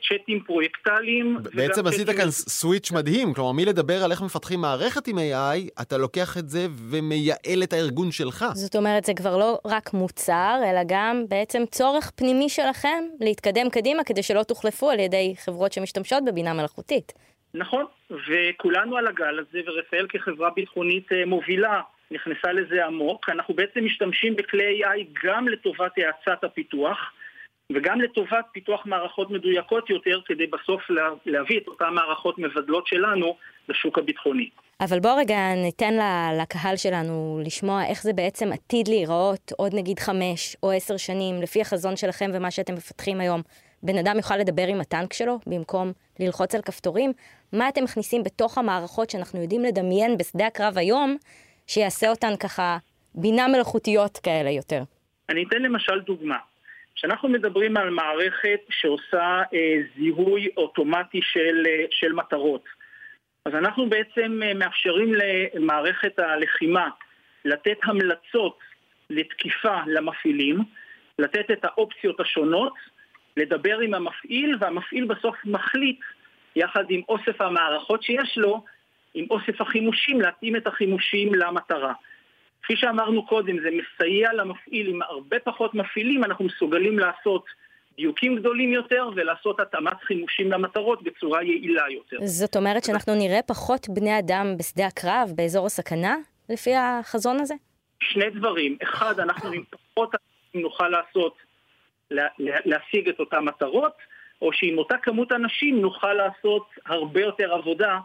צ'אטים פרויקטליים. בעצם עשית כאן סוויץ' מדהים, כלומר, מי לדבר על איך מפתחים מערכת עם איי איי, אתה לוקח את זה ומייעל את הארגון שלך. זאת אומרת, זה כבר לא רק מוצר, אלא גם בעצם צורך פנימי שלכם להתקדם קדימה, כדי שלא תוחלפו על ידי חברות שמשתמשות בבינה מלאכותית. נכון, וכולנו על הגל הזה, ורפאל כחברה ביטחונית מובילה, נכנסה לזה עמוק. אנחנו בעצם משתמשים בכלי איי איי גם לטובת האצת הפיתוח, וגם לטובת פיתוח מערכות מדויקות יותר, כדי בסוף להביא את אותן מערכות מבדלות שלנו לשוק הביטחוני. אבל בוא רגע ניתן לקהל שלנו לשמוע איך זה בעצם עתיד להיראות עוד נגיד חמש או עשר שנים, לפי החזון שלכם ומה שאתם מפתחים היום. בן אדם יוכל לדבר עם הטנק שלו במקום ללחוץ על כפתורים? מה אתם מכניסים בתוך המערכות שאנחנו יודעים לדמיין בשדה הקרב היום, שיעשה אותן ככה בינה מלאכותיות כאלה יותר? אני אתן למשל דוגמה. כשאנחנו מדברים על מערכת שעושה אה, זיהוי אוטומטי של, אה, של מטרות, אז אנחנו בעצם אה, מאפשרים למערכת הלחימה לתת המלצות לתקיפה למפעילים, לתת את האופציות השונות, לדבר עם המפעיל, והמפעיל בסוף מחליט יחד עם אוסף המערכות שיש לו, עם אוסף החימושים, להתאים את החימושים למטרה. כפי שאמרנו קודם, זה מסייע למפעיל. עם הרבה פחות מפעילים אנחנו מסוגלים לעשות דיוקים גדולים יותר ולעשות התאמת חימושים למטרות בצורה יעילה יותר. זאת אומרת שאנחנו נראה פחות בני אדם בשדה הקרב, באזור הסכנה, לפי החזון הזה? שני דברים. אחד, אנחנו עם פחות אנשים נוכל לעשות, להשיג את אותן מטרות, או שעם אותה כמות אנשים נוכל לעשות הרבה יותר עבודה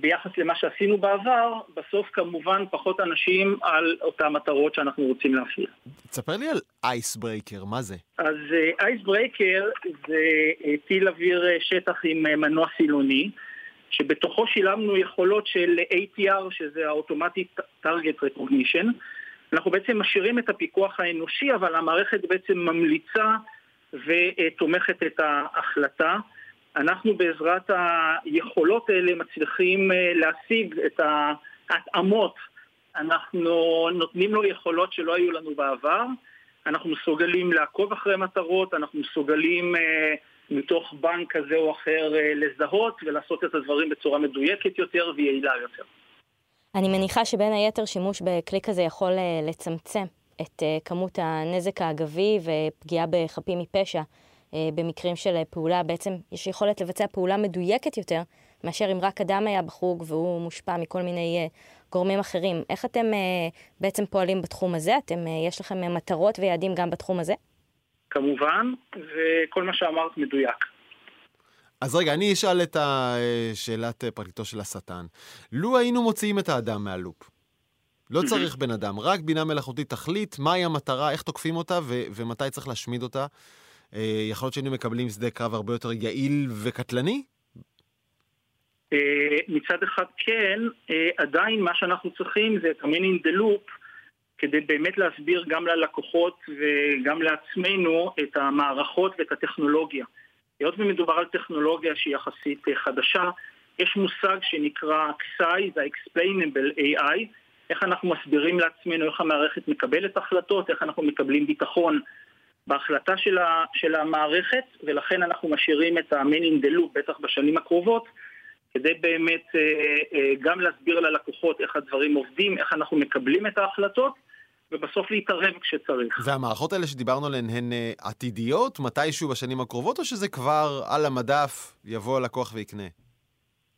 ביחס למה שעשינו בעבר, בסוף כמובן פחות אנשים על אותם מטרות שאנחנו רוצים להפעיל. תספר לי על אייסברייקר, מה זה? אז אייסברייקר זה טיל אוויר שטח עם מנוע סילוני, שבתוכו שילמנו יכולות של איי טי אר, שזה ה-Automatic Target Recognition. אנחנו בעצם משאירים את הפיקוח האנושי, אבל המערכת בעצם ממליצה ותומכת את ההחלטה. אנחנו בעזרת היכולות האלה מצליחים להשיג את ההתאמות. אנחנו נותנים לו יכולות שלא היו לנו בעבר. אנחנו מסוגלים לעקוב אחרי מטרות, אנחנו מסוגלים מתוך בנק כזה או אחר לזהות ולעשות את הדברים בצורה מדויקת יותר ויעילה יותר. אני מניחה שבין היתר שימוש בקליק הזה יכול לצמצם את כמות הנזק האגבי ופגיעה בחפים מפשע. במקרים של פעולה, בעצם יש יכולת לבצע פעולה מדויקת יותר, מאשר אם רק אדם היה בחוג והוא מושפע מכל מיני גורמים אחרים. איך אתם בעצם פועלים בתחום הזה? אתם, יש לכם מטרות ויעדים גם בתחום הזה? כמובן, וכל מה שאמרת מדויק. אז רגע, אני אשאל את שאלת פרקליטו של השטן. לו היינו מוציאים את האדם מהלופ, לא צריך בן אדם, רק בינה מלאכותית תחליט מהי המטרה, איך תוקפים אותה ו- ומתי צריך להשמיד אותה, יכול להיות שהיינו מקבלים שדה קרב הרבה יותר יעיל וקטלני? מצד אחד כן, עדיין מה שאנחנו צריכים זה את המן אין דה לופ, כדי באמת להסביר גם ללקוחות וגם לעצמנו את המערכות ואת הטכנולוגיה. היות ומדובר על טכנולוגיה שהיא יחסית חדשה, יש מושג שנקרא סאי, זה Explainable איי איי, איך אנחנו מסבירים לעצמנו, איך המערכת מקבלת החלטות, איך אנחנו מקבלים ביטחון בהחלטה של, ה, של המערכת, ולכן אנחנו משאירים את ה-Man in the Loop, בטח בשנים הקרובות, כדי באמת אה, אה, גם להסביר ללקוחות איך הדברים עובדים, איך אנחנו מקבלים את ההחלטות, ובסוף להתערב כשצריך. והמערכות האלה שדיברנו עליהן הן עתידיות, מתישהו בשנים הקרובות, או שזה כבר על המדף יבוא הלקוח ויקנה?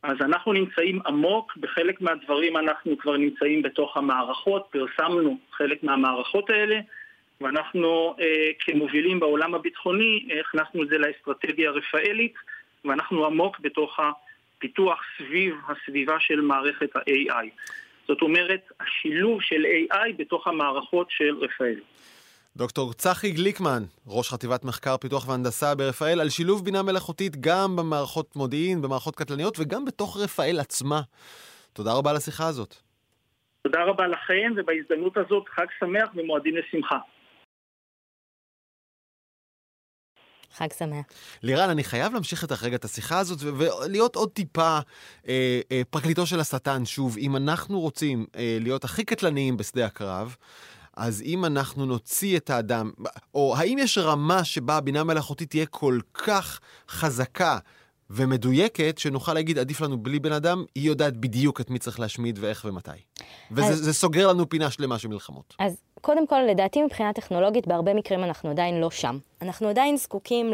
אז אנחנו נמצאים עמוק, בחלק מהדברים אנחנו כבר נמצאים בתוך המערכות, פרסמנו חלק מהמערכות האלה, ואנחנו אה, כמובילים בעולם הביטחוני, הכנסנו את זה לאסטרטגיה הרפאלית, ואנחנו עמוק בתוך הפיתוח סביב הסביבה של מערכת ה-איי איי. זאת אומרת, השילוב של איי איי בתוך המערכות של רפאל. דוקטור צחי גליקמן, ראש חטיבת מחקר, פיתוח והנדסה ברפאל, על שילוב בינה מלאכותית גם במערכות מודיעין, במערכות קטלניות, וגם בתוך רפאל עצמה. תודה רבה על השיחה הזאת. תודה רבה לכם, ובהזדמנות הזאת חג שמח ומועדים לשמחה. חג שמח. לירן, אני חייב להמשיך את הרגע את השיחה הזאת, ולהיות עוד טיפה אה, אה, פרקליטו של השטן. שוב, אם אנחנו רוצים אה, להיות הכי קטלניים בשדה הקרב, אז אם אנחנו נוציא את האדם, או האם יש רמה שבה הבינה מלאכותית תהיה כל כך חזקה ומדויקת, שנוכל להגיד, עדיף לנו בלי בן אדם, היא יודעת בדיוק את מי צריך להשמיד ואיך ומתי. וזה סוגר לנו פינה שלמה של מלחמות. אז קודם כל, לדעתי מבחינה טכנולוגית, בהרבה מקרים אנחנו עדיין לא שם. אנחנו עדיין זקוקים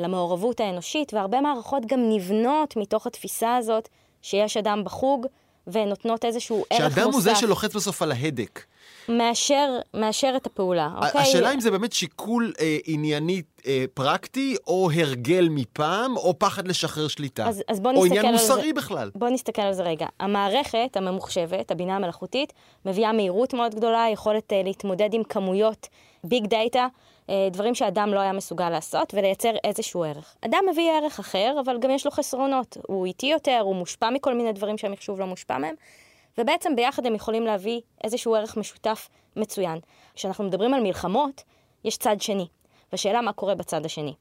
למעורבות האנושית, והרבה מערכות גם נבנות מתוך התפיסה הזאת, שיש אדם בחוג, ונותנות איזשהו ערך נוסף. שאדם הוא זה שלוחץ בסוף על ההדק. מאשר, מאשר את הפעולה, אוקיי? השאלה אם זה באמת שיקול אה, ענייני אה, פרקטי, או הרגל מפעם, או פחד לשחרר שליטה. אז, אז בוא נסתכל או עניין על מוסרי זה, בכלל. בוא נסתכל על זה רגע. המערכת הממוחשבת, הבינה המלאכותית, מביאה מהירות מאוד גדולה, יכולת אה, להתמודד עם כמויות ביג דאטה, אה, דברים שאדם לא היה מסוגל לעשות, ולייצר איזשהו ערך. אדם מביא ערך אחר, אבל גם יש לו חסרונות. הוא איטי יותר, הוא מושפע מכל מיני דברים שהמחשוב לא מושפע מהם. ובעצם ביחד הם יכולים להביא איזשהו ערך משותף מצוין. כשאנחנו מדברים על מלחמות, יש צד שני. והשאלה מה קורה בצד השני.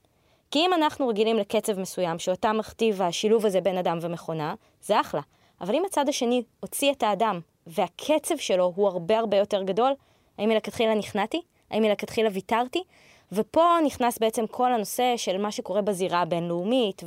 כי אם אנחנו רגילים לקצב מסוים, שאותה מכתיב השילוב הזה בין אדם ומכונה, זה אחלה. אבל אם הצד השני הוציא את האדם, והקצב שלו הוא הרבה הרבה יותר גדול, האם מלכתחילה נכנעתי? האם מלכתחילה ויתרתי? ופה נכנס בעצם כל הנושא של מה שקורה בזירה הבינלאומית,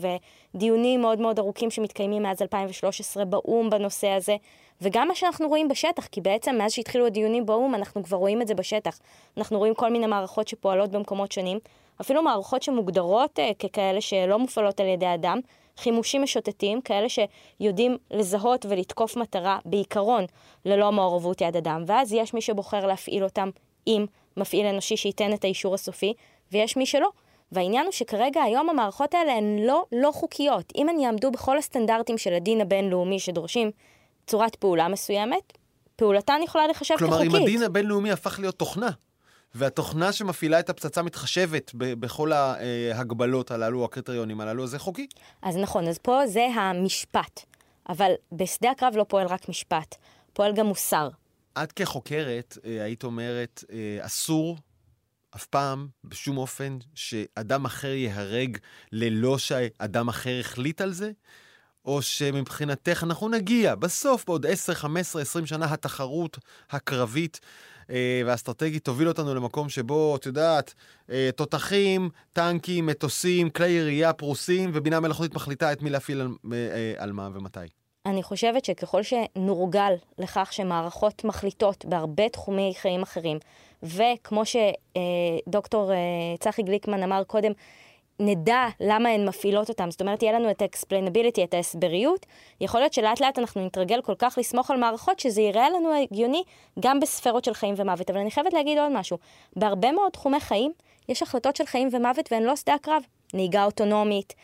ודיונים מאוד מאוד ארוכים שמתקיימים מאז אלפיים ושלוש עשרה באום בנושא הזה, וגם מה שאנחנו רואים בשטח, כי בעצם מאז שהתחילו הדיונים באום, אנחנו כבר רואים את זה בשטח. אנחנו רואים כל מיני מערכות שפועלות במקומות שונים, אפילו מערכות שמוגדרות ככאלה שלא מופעלות על ידי אדם, חימושים משוטטים, כאלה שיודעים לזהות ולתקוף מטרה בעיקרון ללא מעורבות יד אדם, ואז יש מי שבוחר להפעיל אותם עם מפעיל אנושי שייתן את האישור הסופי, ויש מי שלא. והעניין הוא שכרגע היום המערכות האלה הן לא, לא חוקיות. אם הן יעמדו בכל הסטנדרטים של הדין הבינלאומי שדורשים צורת פעולה מסוימת, פעולתן יכולה לחשב כלומר, כחוקית. כלומר, אם הדין הבינלאומי הפך להיות תוכנה, והתוכנה שמפעילה את הפצצה מתחשבת ב- בכל ההגבלות הללו, הקריטריונים הללו, זה חוקי? אז נכון, אז פה זה המשפט. אבל בשדה הקרב לא פועל רק משפט, פועל גם מוסר. את כחוקרת, היית אומרת, אסור אף פעם, בשום אופן, שאדם אחר יהרג ללא שאדם אחר החליט על זה? או שמבחינתך אנחנו נגיע בסוף, בעוד עשר, חמש עשרה, עשרים שנה, התחרות הקרבית והאסטרטגית תוביל אותנו למקום שבו, את יודעת, תותחים, טנקים, מטוסים, כלי ירייה, פרוסים, ובינה מלאכותית מחליטה את מי להפעיל על מה ומתי. אני חושבת שככל שנורגל לכך שמערכות מחליטות בהרבה תחומי חיים אחרים, וכמו שדוקטור צחי גליקמן אמר קודם, נדע למה הן מפעילות אותם. זאת אומרת, יהיה לנו את ה-explainability, את ההסבריות. יכול להיות שלאט לאט אנחנו נתרגל כל כך לסמוך על מערכות, שזה ייראה לנו הגיוני גם בספרות של חיים ומוות. אבל אני חייבת להגיד עוד משהו. בהרבה מאוד תחומי חיים, יש החלטות של חיים ומוות, והן לא שדה הקרב. נהיגה אוטונומית,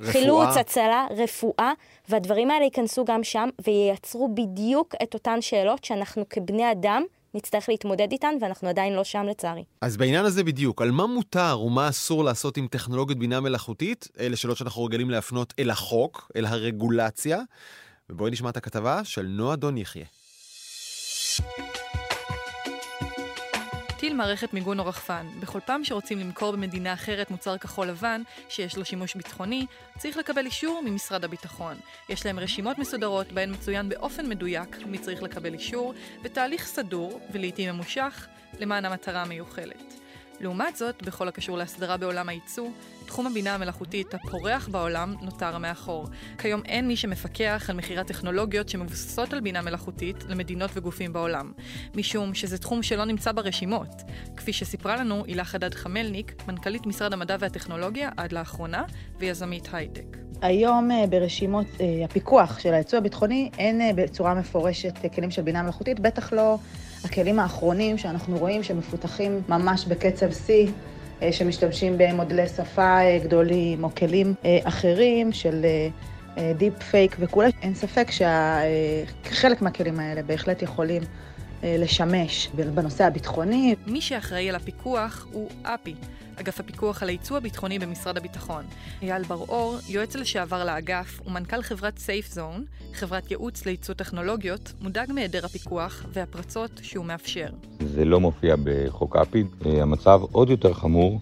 רפואה. חילוץ, הצלה, רפואה, והדברים האלה ייכנסו גם שם, וייצרו בדיוק את אותן שאלות שאנחנו כבני אדם, נצטרך להתמודד איתן, ואנחנו עדיין לא שם לצערי. אז בעניין הזה בדיוק, על מה מותר ומה אסור לעשות עם טכנולוגית בינה מלאכותית, אלה שאלות שאנחנו רגילים להפנות אל החוק, אל הרגולציה, ובואי נשמע את הכתבה של נועה דון יחיה. טיל מערכת מיגון או רחפן. בכל פעם שרוצים למכור במדינה אחרת מוצר כחול לבן, שיש לו שימוש ביטחוני, צריך לקבל אישור ממשרד הביטחון. יש להם רשימות מסודרות בהן מצוין באופן מדויק מי צריך לקבל אישור, בתהליך סדור ולעיתים ממושך למען המטרה המיוחלת. לעומת זאת, בכל הקשור להסדרה בעולם הייצוא, תחום הבינה המלאכותית הפורח בעולם נותר מאחור. כיום אין מי שמפקח על מחירת טכנולוגיות שמבוססות על בינה מלאכותית למדינות וגופים בעולם, משום שזה תחום שלא נמצא ברשימות. כפי שסיפרה לנו הילה חדד חמלניק, מנכ"לית משרד המדע והטכנולוגיה עד לאחרונה ויזמית הייטק. היום ברשימות הפיקוח של הייצוא הביטחוני אין בצורה מפורשת כלים של בינה מלאכותית, בטח לא הכלים האחרונים שאנחנו רואים שמפותחים ממש בקצב C, שמשתמשים במודלי שפה גדולים או כלים אחרים של דיפ פייק וכולי. אין ספק שחלק מהכלים האלה בהחלט יכולים לשמש בנושא הביטחוני. מי שאחראי על הפיקוח הוא אפי, אגף הפיקוח על הייצוא הביטחוני במשרד הביטחון. אייל בר-אור, יועץ לשעבר לאגף ומנכ"ל חברת סייף זון, חברת ייעוץ לייצוא טכנולוגיות, מודאג מהיעדר הפיקוח והפרצות שהוא מאפשר. זה לא מופיע בחוק אפי. המצב עוד יותר חמור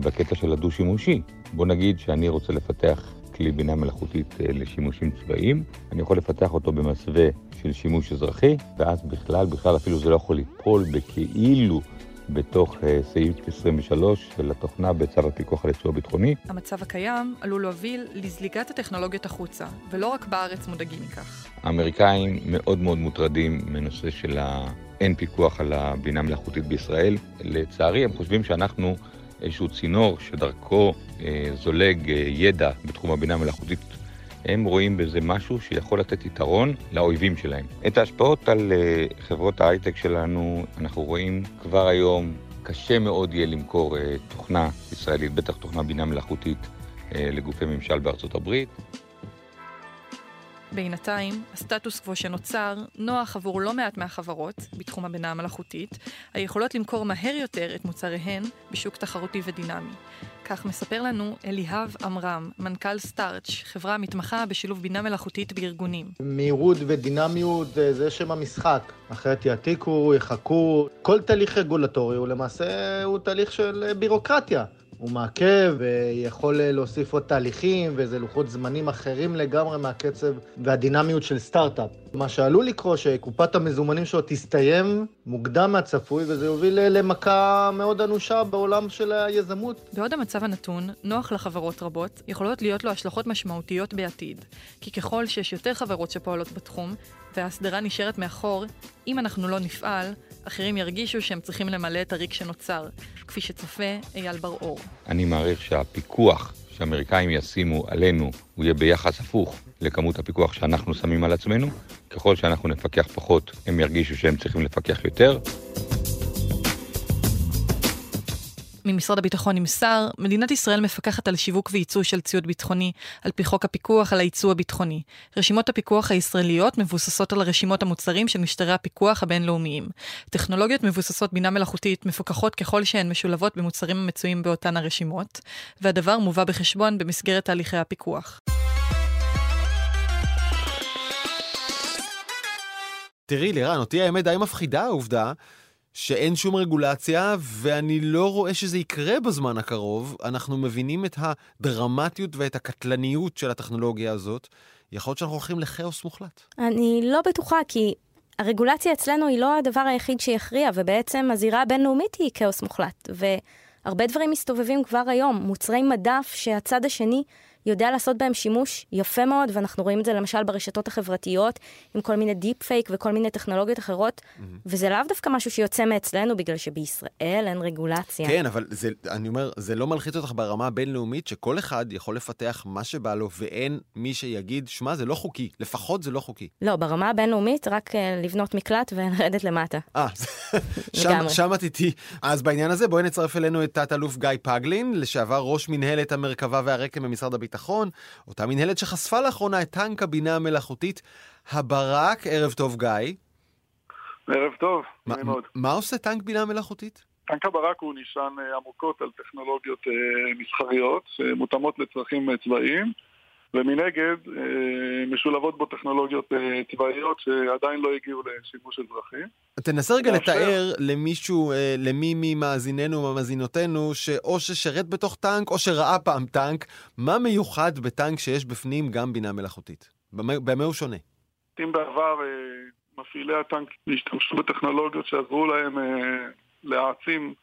בקטע של הדו-שימושי. בוא נגיד שאני רוצה לפתח כלי בינה מלאכותית לשימושים צבאיים, אני יכול לפתח אותו במסווה של שימוש אזרחי, ואז בכלל, בכלל אפילו זה לא יכול לפעול בכאילו בתוך סעיף עשרים ושלוש של התוכנה בצו הפיקוח על יצוא ביטחוני. המצב הקיים עלול להוביל לזליגת הטכנולוגיות החוצה, ולא רק בארץ מודאגים מכך. האמריקאים מאוד מאוד מוטרדים מנושא של אין פיקוח על הבינה מלאכותית בישראל. לצערי, הם חושבים שאנחנו איזשהו צינור שדרכו אה, זולג אה, ידע בתחום הבינה מלאכותית. הם רואים בזה משהו שיכול לתת יתרון לאויבים שלהם. את ההשפעות על אה, חברות ההייטק שלנו אנחנו רואים כבר היום. קשה מאוד יהיה למכור אה, תוכנה ישראלית, בטח תוכנה בינה מלאכותית, אה, לגופי ממשל בארצות הברית. בינתיים, הסטטוס קוו שנוצר נוח עבור לא מעט מהחברות בתחום הבינה המלאכותית, היכולות למכור מהר יותר את מוצריהן בשוק תחרותי ודינמי. כך מספר לנו אליהב אמרם, מנכ"ל סטארץ', חברה מתמחה בשילוב בינה מלאכותית בארגונים. מהירות ודינמיות זה שם המשחק. אחרת יעתיקו, יחכו. כל תהליך רגולטורי הוא למעשה הוא תהליך של בירוקרטיה. הוא מעכב ויכול להוסיף עוד תהליכים ואיזה לוחות זמנים אחרים לגמרי מהקצב והדינמיות של סטארט-אפ. מה שעלול לקרוא שקופת המזומנים שלו תסתיים מוקדם מהצפוי, וזה יוביל למכה מאוד אנושה בעולם של היזמות. בעוד המצב הנתון, נוח לחברות רבות, יכולות להיות לו השלכות משמעותיות בעתיד, כי ככל שיש יותר חברות שפועלות בתחום, וההסדרה נשארת מאחור, אם אנחנו לא נפעל, אחרים ירגישו שהם צריכים למלא את הריק שנוצר, כפי שצופה אייל בר-אור. אני מעריך שהפיקוח שאמריקאים ישימו עלינו, הוא יהיה ביחס הפוך לכמות הפיקוח שאנחנו שמים על עצמנו. ככל שאנחנו נפקח פחות, הם ירגישו שהם צריכים לפקח יותר. ממשרד הביטחון נמסר, מדינת ישראל מפקחת על שיווק וייצוא של ציוד ביטחוני, על פי חוק הפיקוח על הייצוא הביטחוני. רשימות הפיקוח הישראליות מבוססות על רשימות המוצרים של משטרי הפיקוח הבינלאומיים. טכנולוגיות מבוססות בינה מלאכותית מפוקחות ככל שהן משולבות במוצרים המצויים באותן הרשימות, והדבר מובא בחשבון במסגרת תהליכי הפיקוח. תראי לירן, אותי האמת די מפחידה העובדה, שאין שום רגולציה, ואני לא רואה שזה יקרה בזמן הקרוב. אנחנו מבינים את הדרמטיות ואת הקטלניות של הטכנולוגיה הזאת. יכול להיות שאנחנו הולכים לכאוס מוחלט. אני לא בטוחה, כי הרגולציה אצלנו היא לא הדבר היחיד שיכריע, ובעצם הזירה הבינלאומית היא כאוס מוחלט. והרבה דברים מסתובבים כבר היום, מוצרי מדף שהצד השני יודע לעשות בהם שימוש יפה מאוד, ואנחנו רואים את זה למשל ברשתות החברתיות, עם כל מיני דיפ פייק וכל מיני טכנולוגיות אחרות, mm-hmm. וזה לאו דווקא משהו שיוצא מאצלנו, בגלל שבישראל אין רגולציה. כן, אבל זה, אני אומר, זה לא מלחיץ אותך ברמה הבינלאומית, שכל אחד יכול לפתח מה שבא לו, ואין מי שיגיד, שמה, זה לא חוקי, לפחות זה לא חוקי. לא, ברמה הבינלאומית, רק לבנות מקלט ולרדת למטה. אה, שם, שם את איתי. אז בעניין הזה, בואי נצרף אלינו את תת-אלוף גיא פגלין, לשעבר ראש מנהלת המרכבה והרקם במשרד הביטחון. נכון, אותה מנהלת שחשפה לאחרונה את טנק הבינה המלאכותית הברק. ערב טוב גיא. ערב טוב. מה, מה עושה טנק בינה מלאכותית? טנק הברק הוא נשען עמוקות על טכנולוגיות אה, מסחריות אה, מותאמות לצרכים צבאיים, ומנגד אה, משולבות בו טכנולוגיות אה, צבאיות שעדיין לא הגיעו לשימוש אזרחי. תנסה רגע לתאר למישהו, אה, למי ממאזיננו ומאזינותינו, שאו ששרת בתוך טנק או שראה פעם טנק, מה מיוחד בטנק שיש בפנים גם בינה מלאכותית? במה, במה הוא שונה? אם בעבר אה, מפעילי הטנק השתמשו בטכנולוגיות שעזרו להם אה, להעצים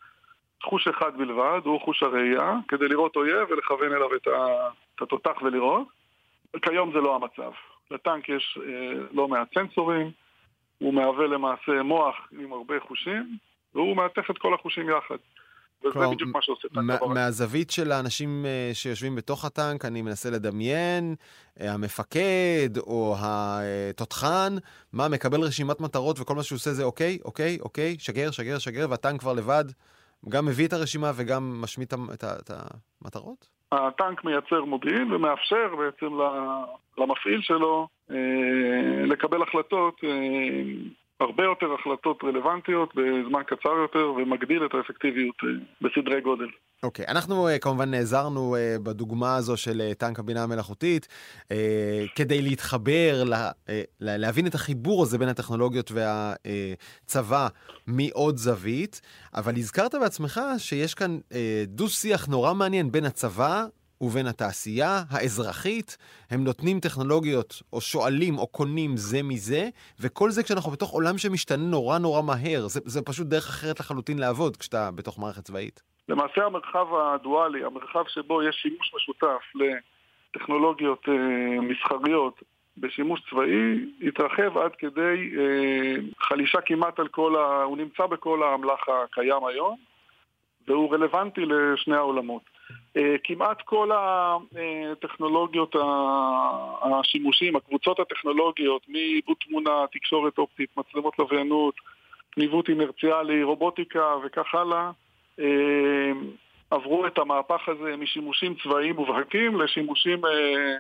חוש אחד בלבד, הוא חוש הראייה, כדי לראות אויב ולכוון אליו את ה... אתה תותח ולראות. כיום זה לא המצב. לטנק יש אה, לא מעט סנסורים, הוא מהווה למעשה מוח עם הרבה חושים, והוא מעטף את כל החושים יחד. וזה בדיוק מה שעושה טנק הברק. מהזווית של האנשים אה, שיושבים בתוך הטנק, אני מנסה לדמיין, אה, המפקד או התותחן, מה, מקבל רשימת מטרות וכל מה שהוא עושה זה אוקיי, אוקיי, אוקיי, שגר, שגר, שגר, והטנק כבר לבד גם מביא את הרשימה וגם משמיט את, את המטרות? הטנק מייצר מודיעין ומאפשר בעצם למפעיל שלו לקבל החלטות, הרבה יותר החלטות רלוונטיות בזמן קצר יותר, ומגדיל את האפקטיביות בסדרי גודל. אוקיי, אנחנו כמובן נעזרנו בדוגמה הזו של טנק הבינה המלאכותית, כדי להתחבר, להבין את החיבור הזה בין הטכנולוגיות והצבא מעוד זווית, אבל הזכרת בעצמך שיש כאן דו שיח נורא מעניין בין הצבא ובין התעשייה האזרחית, הם נותנים טכנולוגיות, או שואלים, או קונים זה מזה, וכל זה כשאנחנו בתוך עולם שמשתנה נורא נורא מהר, זה, זה פשוט דרך אחרת לחלוטין לעבוד, כשאתה בתוך מערכת צבאית. למעשה המרחב הדואלי, המרחב שבו יש שימוש משותף לטכנולוגיות אה, מסחריות בשימוש צבאי, התרחב עד כדי אה, חלישה כמעט על כל, ה... הוא נמצא בכל המלאך הקיים היום, והוא רלוונטי לשני העולמות. כמעט כל הטכנולוגיות, השימושים, הקבוצות הטכנולוגיות, מעיבוד תמונה, תקשורת אופטית, מצלמות לוויינות, ניווט אינרציאלי, רובוטיקה וכך הלאה, עברו את המהפך הזה משימושים צבאיים מובהקים לשימושים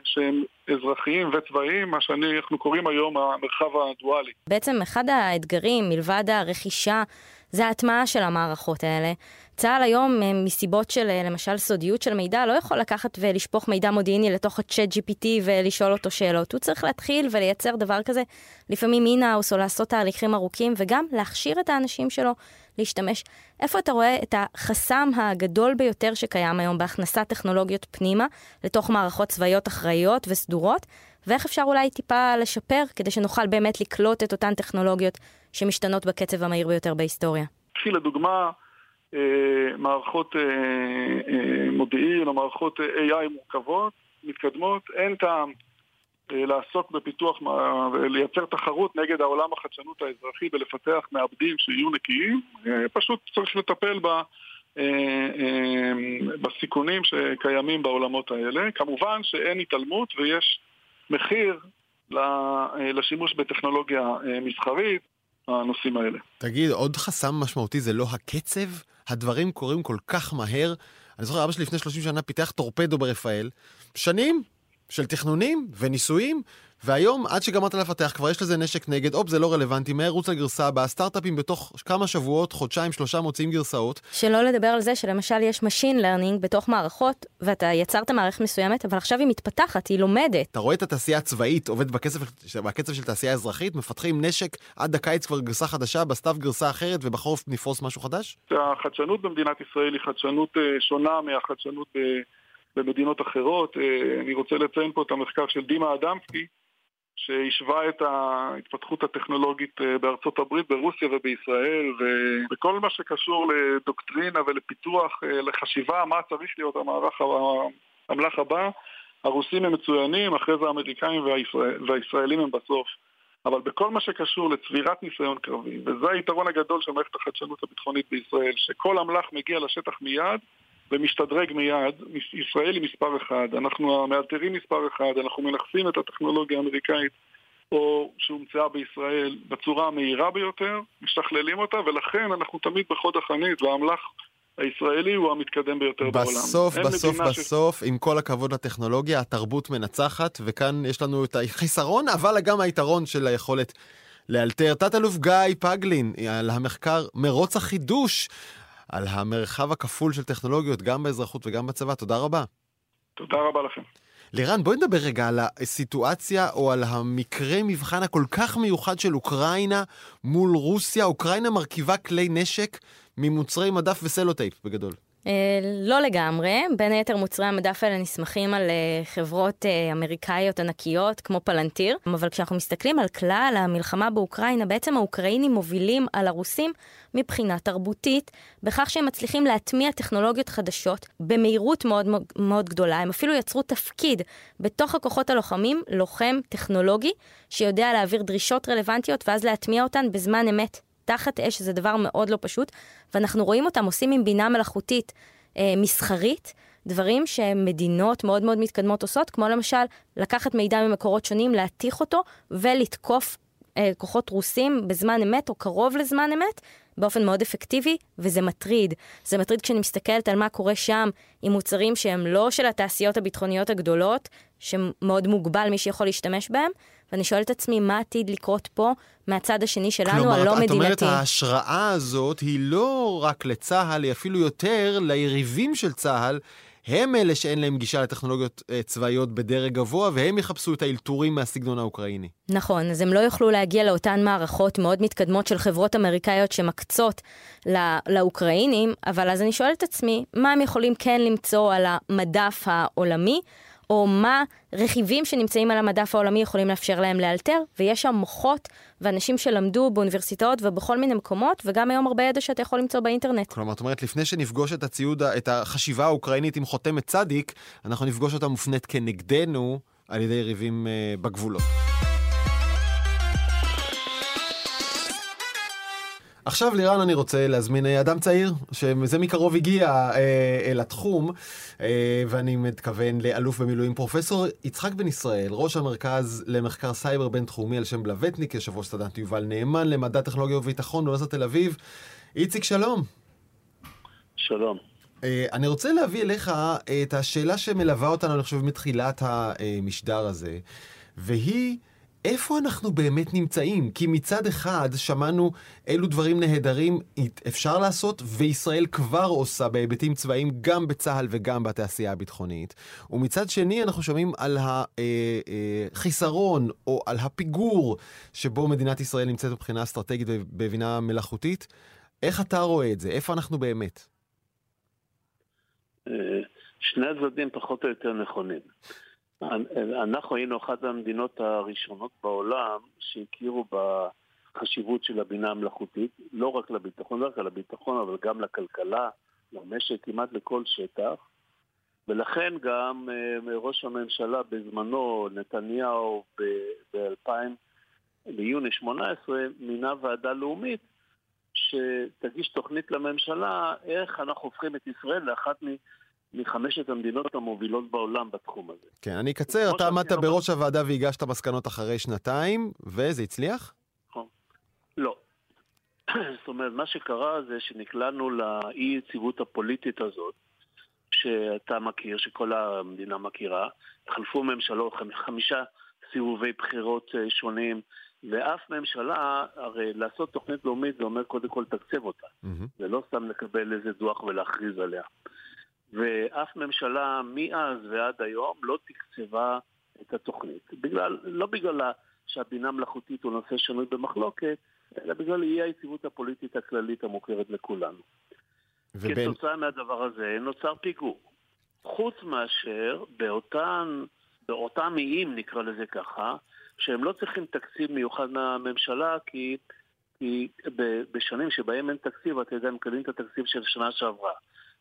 שהם אזרחיים וצבאיים, מה שאנחנו קוראים היום המרחב הדואלי. בעצם אחד האתגרים, מלבד הרכישה, זה ההטמעה של המערכות האלה. צה"ל היום, מסיבות של, למשל, סודיות של מידע, לא יכול לקחת ולשפוך מידע מודיעיני לתוך ה-צ'אט ג'י פי טי ולשאול אותו שאלות. הוא צריך להתחיל ולייצר דבר כזה, לפעמים אין-האוס, או לעשות תהליכים ארוכים, וגם להכשיר את האנשים שלו להשתמש. איפה אתה רואה את החסם הגדול ביותר שקיים היום בהכנסת טכנולוגיות פנימה, לתוך מערכות צבאיות אחראיות וסדורות, ואיך אפשר אולי טיפה לשפר, כדי שנוכל באמת לקלוט את אותן טכנולוגיות שמשתנות בקצב המהיר ביותר בהיסטוריה? לדוגמה, מערכות מודיעין או מערכות איי איי מורכבות, מתקדמות, אין טעם לעסוק בפיתוח, לייצר תחרות נגד העולם החדשנות האזרחי ולפתח מעבדים שיהיו נקיים, פשוט צריך לטפל ב, בסיכונים שקיימים בעולמות האלה. כמובן שאין התעלמות ויש מחיר לשימוש בטכנולוגיה מסחרית, הנושאים האלה. תגיד, עוד חסם משמעותי זה לא הקצב? הדברים קורים כל כך מהר. אני זוכר, אבא שלי לפני שלושים שנה פיתח טורפדו ברפאל. שנים של תכנונים וניסויים, והיום, עד שגמרת לפתח, כבר יש לזה נשק נגד, אופ, זה לא רלוונטי, מהר רוץ לגרסה, בסטארט-אפים בתוך כמה שבועות, חודשיים, שלושה מוציאים גרסאות. שלא לדבר על זה שלמשל יש machine learning בתוך מערכות, ואתה יצרת מערכת מסוימת, אבל עכשיו היא מתפתחת, היא לומדת. אתה רואה את התעשייה הצבאית, עובד בקצב של תעשייה אזרחית, מפתחים נשק, עד הקיץ כבר גרסה חדשה, בסתיו גרסה אחרת, ובחורף נפרוס משהו חדש? החדשנות במדינת ישראל היא חדשנות שונה מהחדשנות במדינות אחרות. אני רוצה לציין פה את המחקר של דימה אדמסקי, שהשווה את ההתפתחות הטכנולוגית בארצות הברית, ברוסיה ובישראל, ובכל מה שקשור לדוקטרינה ולפיתוח, לחשיבה מה צריך להיות המערך, המלאך הבא. הרוסים הם מצוינים, אחרי זה האמריקאים והישראל, והישראלים הם בסוף. אבל בכל מה שקשור לצבירת ניסיון קרבי, וזה היתרון הגדול של מערכת החדשנות הביטחונית בישראל, שכל המלאך מגיע לשטח מיד, ומשתדרג מיד. ישראל היא מספר אחד, אנחנו המאלתרים מספר אחד, אנחנו מנחסים את הטכנולוגיה האמריקאית או שהומצאה בישראל בצורה המהירה ביותר, משתכללים אותה, ולכן אנחנו תמיד בחוד החנית, והמלאך הישראלי הוא המתקדם ביותר בסוף, בעולם. בסוף, בסוף, בסוף, ש... עם כל הכבוד לטכנולוגיה, התרבות מנצחת, וכאן יש לנו את החיסרון, אבל גם היתרון של היכולת לאלתר. תת-אלוף גיא פגלין, על המחקר מרוץ החידוש, על המרחב הכפול של טכנולוגיות, גם באזרחות וגם בצבא. תודה רבה. תודה רבה לכם. לירן, בואי נדבר רגע על הסיטואציה, או על המקרה מבחן הכל כך מיוחד של אוקראינה מול רוסיה. אוקראינה מרכיבה כלי נשק ממוצרי מדף וסלוטייפ, בגדול. לא לגמרי. בין היתר מוצרי המדף האלה נסמכים על חברות אמריקאיות ענקיות כמו פלנטיר, אבל כשאנחנו מסתכלים על כלל המלחמה באוקראינה, בעצם האוקראינים מובילים על הרוסים מבחינה תרבותית, בכך שהם מצליחים להטמיע טכנולוגיות חדשות במהירות מאוד מאוד גדולה. הם אפילו יצרו תפקיד בתוך הכוחות הלוחמים, לוחם טכנולוגי שיודע להעביר דרישות רלוונטיות ואז להטמיע אותן בזמן אמת. תחת אש זה דבר מאוד לא פשוט, ואנחנו רואים אותם עושים עם בינה מלאכותית אה, מסחרית, דברים שמדינות מאוד מאוד מתקדמות עושות, כמו למשל לקחת מידע ממקורות שונים, להתיך אותו ולתקוף אה, כוחות רוסים בזמן אמת או קרוב לזמן אמת, באופן מאוד אפקטיבי, וזה מטריד. זה מטריד כשאני מסתכלת על מה קורה שם עם מוצרים שהם לא של התעשיות הביטחוניות הגדולות, שמאוד מוגבל מי שיכול להשתמש בהם, ואני שואלת את עצמי מה עתיד לקרות פה מהצד השני שלנו, כלומר, הלא מדינתי. כלומר, את אומרת, ההשראה הזאת היא לא רק לצה"ל, היא אפילו יותר ליריבים של צה"ל, הם אלה שאין להם גישה לטכנולוגיות צבאיות בדרג גבוה, והם יחפשו את האלתורים מהסגנון האוקראיני. נכון, אז הם לא יוכלו להגיע לאותן מערכות מאוד מתקדמות של חברות אמריקאיות שמקצות לאוקראינים, אבל אז אני שואל את עצמי, מה הם יכולים כן למצוא על המדף העולמי, או מה רכיבים שנמצאים על המדף העולמי יכולים לאפשר להם לאלתר, ויש שם מוחות ואנשים שלמדו באוניברסיטאות ובכל מיני מקומות, וגם היום הרבה ידע שאתה יכול למצוא באינטרנט. כלומר, זאת אומרת, לפני שנפגוש את הציוד, את החשיבה האוקראינית עם חותמת צדיק, אנחנו נפגוש אותה מופנית כנגדנו על ידי יריבים בגבולות. עכשיו, לירן, אני רוצה להזמין אדם צעיר, שזה מקרוב הגיע אה, לתחום, אה, ואני מתכוון לאלוף במילואים, פרופסור יצחק בן ישראל, ראש המרכז למחקר סייבר בינתחומי על שם בלבטניק, יושב ראש סדנת יובל נאמן למדע טכנולוגיה וביטחון באוניברסיטת תל אביב. איציק, שלום. שלום. אה, אני רוצה להביא אליך את השאלה שמלווה אותנו, אני חושב, מתחילת המשדר הזה, והיא... איפה אנחנו באמת נמצאים? כי מצד אחד שמענו אילו דברים נהדרים אפשר לעשות, וישראל כבר עושה בהיבטים צבאיים גם בצה"ל וגם בתעשייה הביטחונית. ומצד שני אנחנו שומעים על החיסרון או על הפיגור שבו מדינת ישראל נמצאת מבחינה אסטרטגית ובבינה מלאכותית. איך אתה רואה את זה? איפה אנחנו באמת? שני הצדדים פחות או יותר נכונים. אנחנו היינו אחת המדינות הראשונות בעולם שהכירו בחשיבות של הבינה המלאכותית, לא רק לביטחון, לא רק לביטחון, אבל גם לכלכלה, למשק, כמעט לכל שטח. ולכן גם ראש הממשלה בזמנו, נתניהו, ב-אלפיים, ביוני שמונה עשרה, מינה ועדה לאומית שתגיש תוכנית לממשלה איך אנחנו הופכים את ישראל לאחת מ... מחמשת המדינות המובילות בעולם בתחום הזה. כן, אני אקצר, אתה עמדת בראש הוועדה והגשת מסקנות אחרי שנתיים, וזה הצליח? לא. זאת אומרת, מה שקרה זה שנקלענו לאי-יציבות הפוליטית הזאת, שאתה מכיר, שכל המדינה מכירה, חלפו ממשלות, חמישה סיבובי בחירות שונים, ואף ממשלה, הרי לעשות תוכנית לאומית זה אומר קודם כל תקצב אותה, ולא סתם לקבל איזה דוח ולהכריז עליה. ואף ממשלה מאז ועד היום לא תקצבה את התוכנית. בגלל, לא בגלל שהבינה מלאכותית הוא נושא שנוי במחלוקת, אלא בגלל אי היציבות הפוליטית הכללית המוכרת לכולנו. ובין... כתוצאה מהדבר הזה נוצר פיגור. חוץ מאשר באותן, באותם איים, נקרא לזה ככה, שהם לא צריכים תקציב מיוחד מהממשלה, כי, כי בשנים שבהם אין תקציב, אתה יודע, הם קלים את התקציב של שנה שעברה.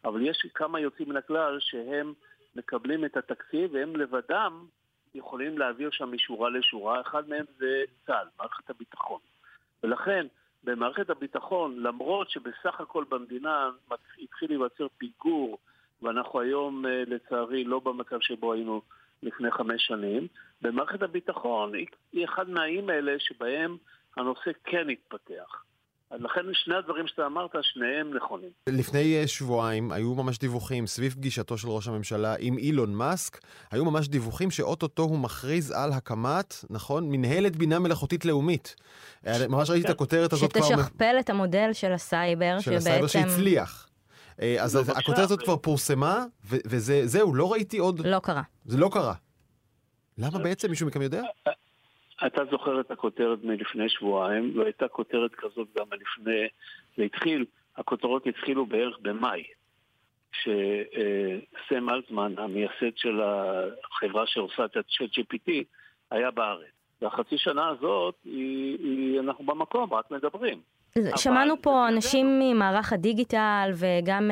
אבל יש כמה יוצאים מן הכלל שהם מקבלים את התקציב, והם לבדם יכולים להעביר שם משורה לשורה. אחד מהם זה צה"ל, מערכת הביטחון. ולכן, במערכת הביטחון, למרות שבסך הכל במדינה התחיל להיווצר פיגור, ואנחנו היום לצערי לא במצב שבו היינו לפני חמש שנים, במערכת הביטחון היא אחד מהאיים האלה שבהם הנושא כן התפתח. לכן שני הדברים שאתה אמרת, שניהם נכונים. לפני שבועיים היו ממש דיווחים סביב פגישתו של ראש הממשלה עם אילון מאסק, היו ממש דיווחים שאוטוטו הוא מכריז על הקמת, נכון, מנהלת בינה מלאכותית לאומית. ממש ראיתי את הכותרת הזאת כבר... שתשכפל את המודל של הסייבר, של הסייבר שהצליח. אז הכותרת הזאת כבר פורסמה, וזהו, לא ראיתי עוד... לא קרה. זה לא קרה. למה בעצם? מישהו מכם יודע? אתה זוכר את הכותרת מלפני שבועיים, והייתה כותרת כזאת גם לפני, והתחיל, הכותרות התחילו בערך במאי, שסם אלטמן, המייסד של החברה שעושה את צ'אט ג'י פי טי, היה בארץ. והחצי שנה הזאת, היא, היא, אנחנו במקום, רק מדברים. שמענו פה אנשים ממערך הדיגיטל וגם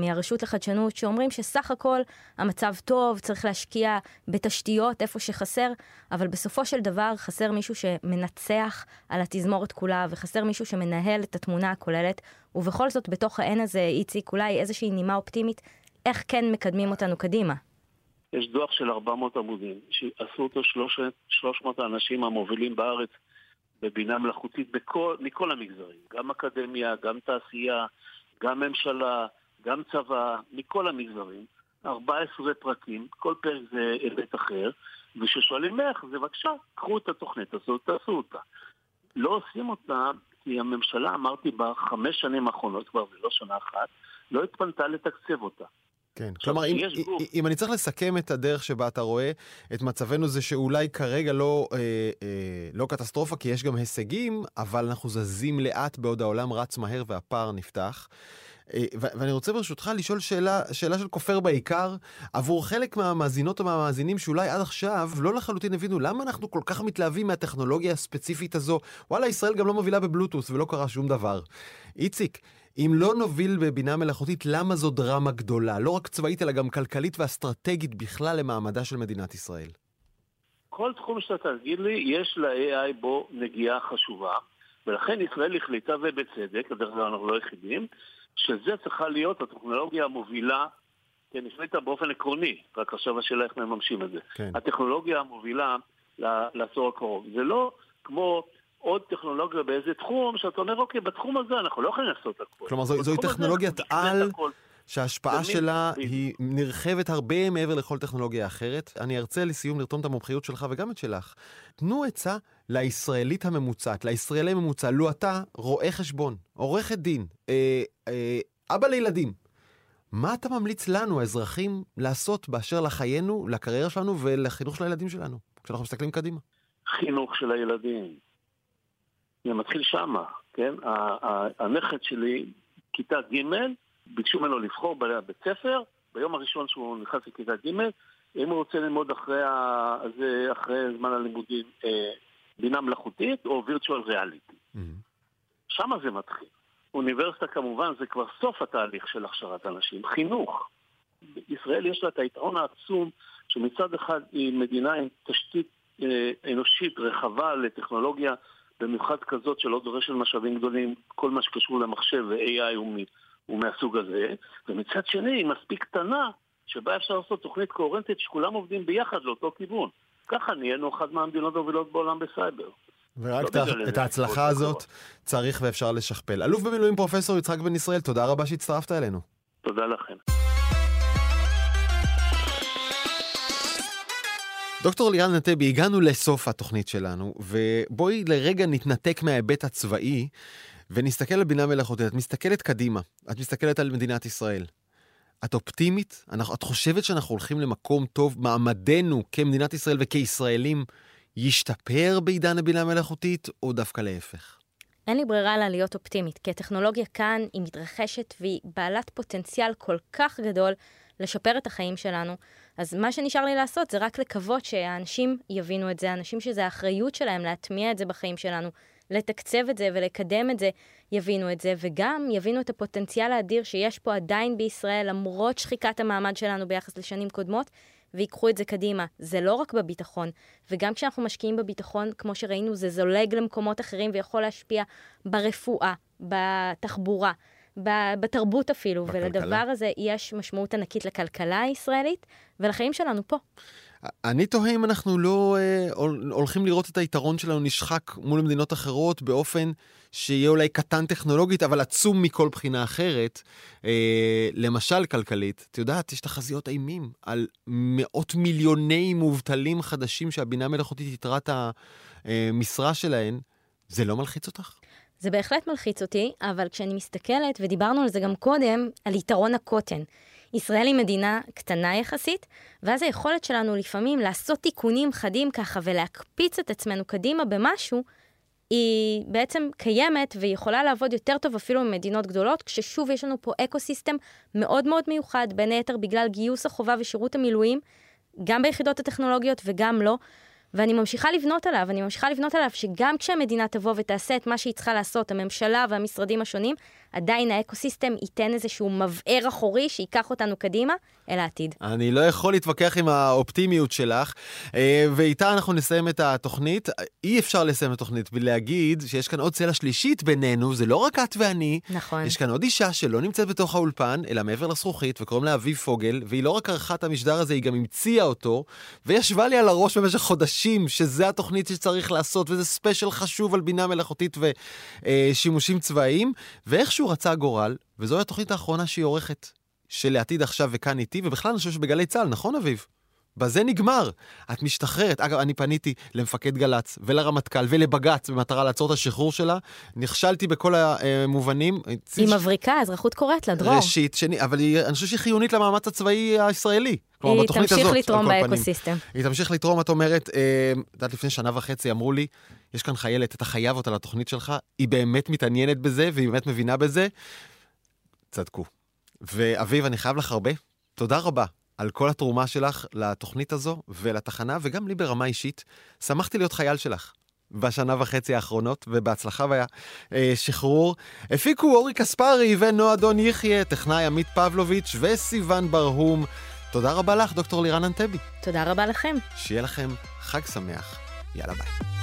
מהרשות לחדשנות שאומרים שסך הכל המצב טוב, צריך להשקיע בתשתיות איפה שחסר, אבל בסופו של דבר חסר מישהו שמנצח על התזמורת כולה וחסר מישהו שמנהל את התמונה הכוללת, ובכל זאת בתוך העין הזה איציק אולי איזושהי נימה אופטימית, איך כן מקדמים אותנו קדימה? יש דוח של ארבע מאות עמודים שעשו אותו שלוש מאות האנשים המובילים בארץ בבינה מלאכותית בכל, מכל המגזרים, גם אקדמיה, גם תעשייה, גם ממשלה, גם צבא, מכל המגזרים, ארבעה עשר פרקים, כל פרק זה היבט אחר, וששואלים איך, זה בבקשה, קחו את התוכנית הזאת, תעשו אותה. לא עושים אותה, כי הממשלה, אמרתי, בחמש שנים האחרונות, כבר ולא שנה אחת, לא התפנתה לתקצב אותה. כן, כלומר, אם, גוף... אם אני צריך לסכם את הדרך שבה אתה רואה, את מצבנו זה שאולי כרגע לא, אה, אה, לא קטסטרופה, כי יש גם הישגים, אבל אנחנו זזים לאט בעוד העולם רץ מהר והפער נפתח. אה, ו- ואני רוצה ברשותך לשאול שאלה, שאלה של כופר בעיקר, עבור חלק מהמאזינות או מהמאזינים שאולי עד עכשיו לא לחלוטין הבינו למה אנחנו כל כך מתלהבים מהטכנולוגיה הספציפית הזו. וואלה, ישראל גם לא מובילה בבלוטוס ולא קרה שום דבר. איציק, אם לא נוביל בבינה מלאכותית, למה זו דרמה גדולה? לא רק צבאית, אלא גם כלכלית ואסטרטגית בכלל למעמדה של מדינת ישראל. כל תחום שאתה תגיד לי, יש ל-איי איי בו נגיעה חשובה, ולכן ישראל החליטה, ובצדק, הדרך כלל אנחנו לא יחידים, שזה צריכה להיות הטכנולוגיה המובילה, כן, החליטה באופן עקרוני, רק עכשיו השאלה איך מממשים את זה. כן. הטכנולוגיה המובילה לעשור הקרוב. זה לא כמו... עוד טכנולוגיה באיזה תחום, שאתה אומר, אוקיי, בתחום הזה אנחנו לא יכולים לעשות הכל. כלומר, זוהי טכנולוגיית על, שההשפעה שלה היא נרחבת הרבה מעבר לכל טכנולוגיה אחרת. אני ארצה לסיום לרתום את המומחיות שלך וגם את שלך. תנו עצה לישראלית הממוצעת, לישראלי הממוצע, לו אתה רואה חשבון, עורכת דין, אבא לילדים. מה אתה ממליץ לנו, האזרחים, לעשות באשר לחיינו, לקריירה שלנו ולחינוך של הילדים שלנו, כשאנחנו מסתכלים קדימה? חינוך של הילדים. זה מתחיל שמה, כן? הנכד שלי, כיתה ג', ביקשו ממנו לבחור בבית ספר, ביום הראשון שהוא נכנס לכיתה ג', אם הוא רוצה ללמוד אחרי, הזה, אחרי זמן הלימודים בינה מלאכותית או virtual reality. שמה זה מתחיל. אוניברסיטה כמובן זה כבר סוף התהליך של הכשרת אנשים. חינוך. בישראל יש לה את היתרון העצום שמצד אחד היא מדינה עם תשתית אנושית רחבה לטכנולוגיה, במיוחד כזאת שלא דורש של משאבים גדולים, כל מה שקשור למחשב ו-איי איי הוא מהסוג הזה, ומצד שני היא מספיק קטנה שבה אפשר לעשות תוכנית קוהרנטית שכולם עובדים ביחד לאותו כיוון. ככה נהיינו אחד מהמדינות הובילות בעולם בסייבר. ורק את ההצלחה הזאת צריך ואפשר לשכפל. אלוף במילואים פרופסור יצחק בן ישראל, תודה רבה שהצטרפת אלינו. תודה לכם. דוקטור לירן אנטבי, הגענו לסוף התוכנית שלנו, ובואי לרגע נתנתק מההיבט הצבאי, ונסתכל על בינה מלאכותית. את מסתכלת קדימה, את מסתכלת על מדינת ישראל. את אופטימית? את חושבת שאנחנו הולכים למקום טוב, מעמדנו כמדינת ישראל וכישראלים ישתפר בעידן הבינה מלאכותית, או דווקא להפך? אין לי ברירה לה להיות אופטימית, כי הטכנולוגיה כאן היא מתרחשת, והיא בעלת פוטנציאל כל כך גדול, לשפר את החיים שלנו. אז מה שנשאר לי לעשות זה רק לקוות שהאנשים יבינו את זה, האנשים שזה האחריות שלהם להטמיע את זה בחיים שלנו, לתקצב את זה ולקדם את זה, יבינו את זה, וגם יבינו את הפוטנציאל האדיר שיש פה עדיין בישראל, למרות שחיקת המעמד שלנו ביחס לשנים קודמות, ויקחו את זה קדימה. זה לא רק בביטחון, וגם כשאנחנו משקיעים בביטחון, כמו שראינו, זה זולג למקומות אחרים ויכול להשפיע ברפואה, בתחבורה, בתרבות אפילו, בכלכלה. ולדבר הזה יש משמעות ענקית לכלכלה הישראלית ולחיים שלנו פה. אני תוהה אם אנחנו לא אה, הולכים לראות את היתרון שלנו נשחק מול מדינות אחרות באופן שיהיה אולי קטן טכנולוגית, אבל עצום מכל בחינה אחרת, אה, למשל כלכלית. את יודעת, יש תחזיות אימים על מאות מיליוני מובטלים חדשים שהבינה מלאכותית יתרת המשרה שלהן. זה לא מלחיץ אותך? זה בהחלט מלחיץ אותי, אבל כשאני מסתכלת, ודיברנו על זה גם קודם, על יתרון הקוטן. ישראל היא מדינה קטנה יחסית, ואז היכולת שלנו לפעמים לעשות תיקונים חדים ככה, ולהקפיץ את עצמנו קדימה במשהו, היא בעצם קיימת, ויכולה לעבוד יותר טוב אפילו ממדינות גדולות, כששוב יש לנו פה אקוסיסטם מאוד מאוד מיוחד, בין היתר בגלל גיוס החובה ושירות המילואים, גם ביחידות הטכנולוגיות וגם לא, ואני ממשיכה לבנות עליו, אני ממשיכה לבנות עליו שגם כשהמדינה תבוא ותעשה את מה שהיא צריכה לעשות, הממשלה והמשרדים השונים, עדיין האקוסיסטם ייתן איזשהו מבאר אחורי שיקח אותנו קדימה אל העתיד. אני לא יכול להתווכח עם האופטימיות שלך, ואיתה אנחנו נסיים את התוכנית. אי אפשר לסיים את התוכנית ולהגיד שיש כאן עוד צלע שלישית בינינו, זה לא רק את ואני. נכון. יש כאן עוד אישה שלא נמצאת בתוך האולפן, אלא מעבר לזכוכית, וקוראים לה אביב פוגל, והיא לא רק ערכת המשדר הזה, היא גם המציאה אותו, וישבה לי על הראש במשך חודשים, שזה התוכנית שצריך לעשות, וזה ספיישל חשוב על בינה מלאכותית ושימושים צבאיים, ואיכשהו רצה גורל, וזו התוכנית האחרונה שהיא עורכת, שלעתיד עכשיו וכאן איתי, ובכלל אני חושב שבגלי צהל, נכון אביב? בזה נגמר. את משתחררת. אגב, אני פניתי למפקד גלץ ולרמטכ"ל ולבגץ במטרה לעצור את השחרור שלה. נכשלתי בכל המובנים. היא מבריקה, אזרחות קוראת לה, דרור. ראשית, שני, אבל אני חושב שהיא חיונית למאמץ הצבאי הישראלי. היא תמשיך לתרום באקוסיסטם. היא תמשיך לתרום, את אומרת, עד לפני שנה וחצי אמרו לי, יש כאן חיילת, אתה חייב אותה לתוכנית שלך, היא באמת מתעניינת בזה, והיא באמת מבינה בזה. צדקו. ואביב, אני חייב לך הרבה. תודה רבה על כל התרומה שלך לתוכנית הזו ולתחנה, וגם לי ברמה אישית. שמחתי להיות חייל שלך בשנה וחצי האחרונות, ובהצלחה בשחרור. הפיקו אורי קספרי ונועה דון יחיה, טכנאי עמית פבלוביץ' וסיוון ברהום. תודה רבה לך, דוקטור לירן אנטבי. תודה רבה לכם. שיהיה לכם חג שמח. יאללה ביי.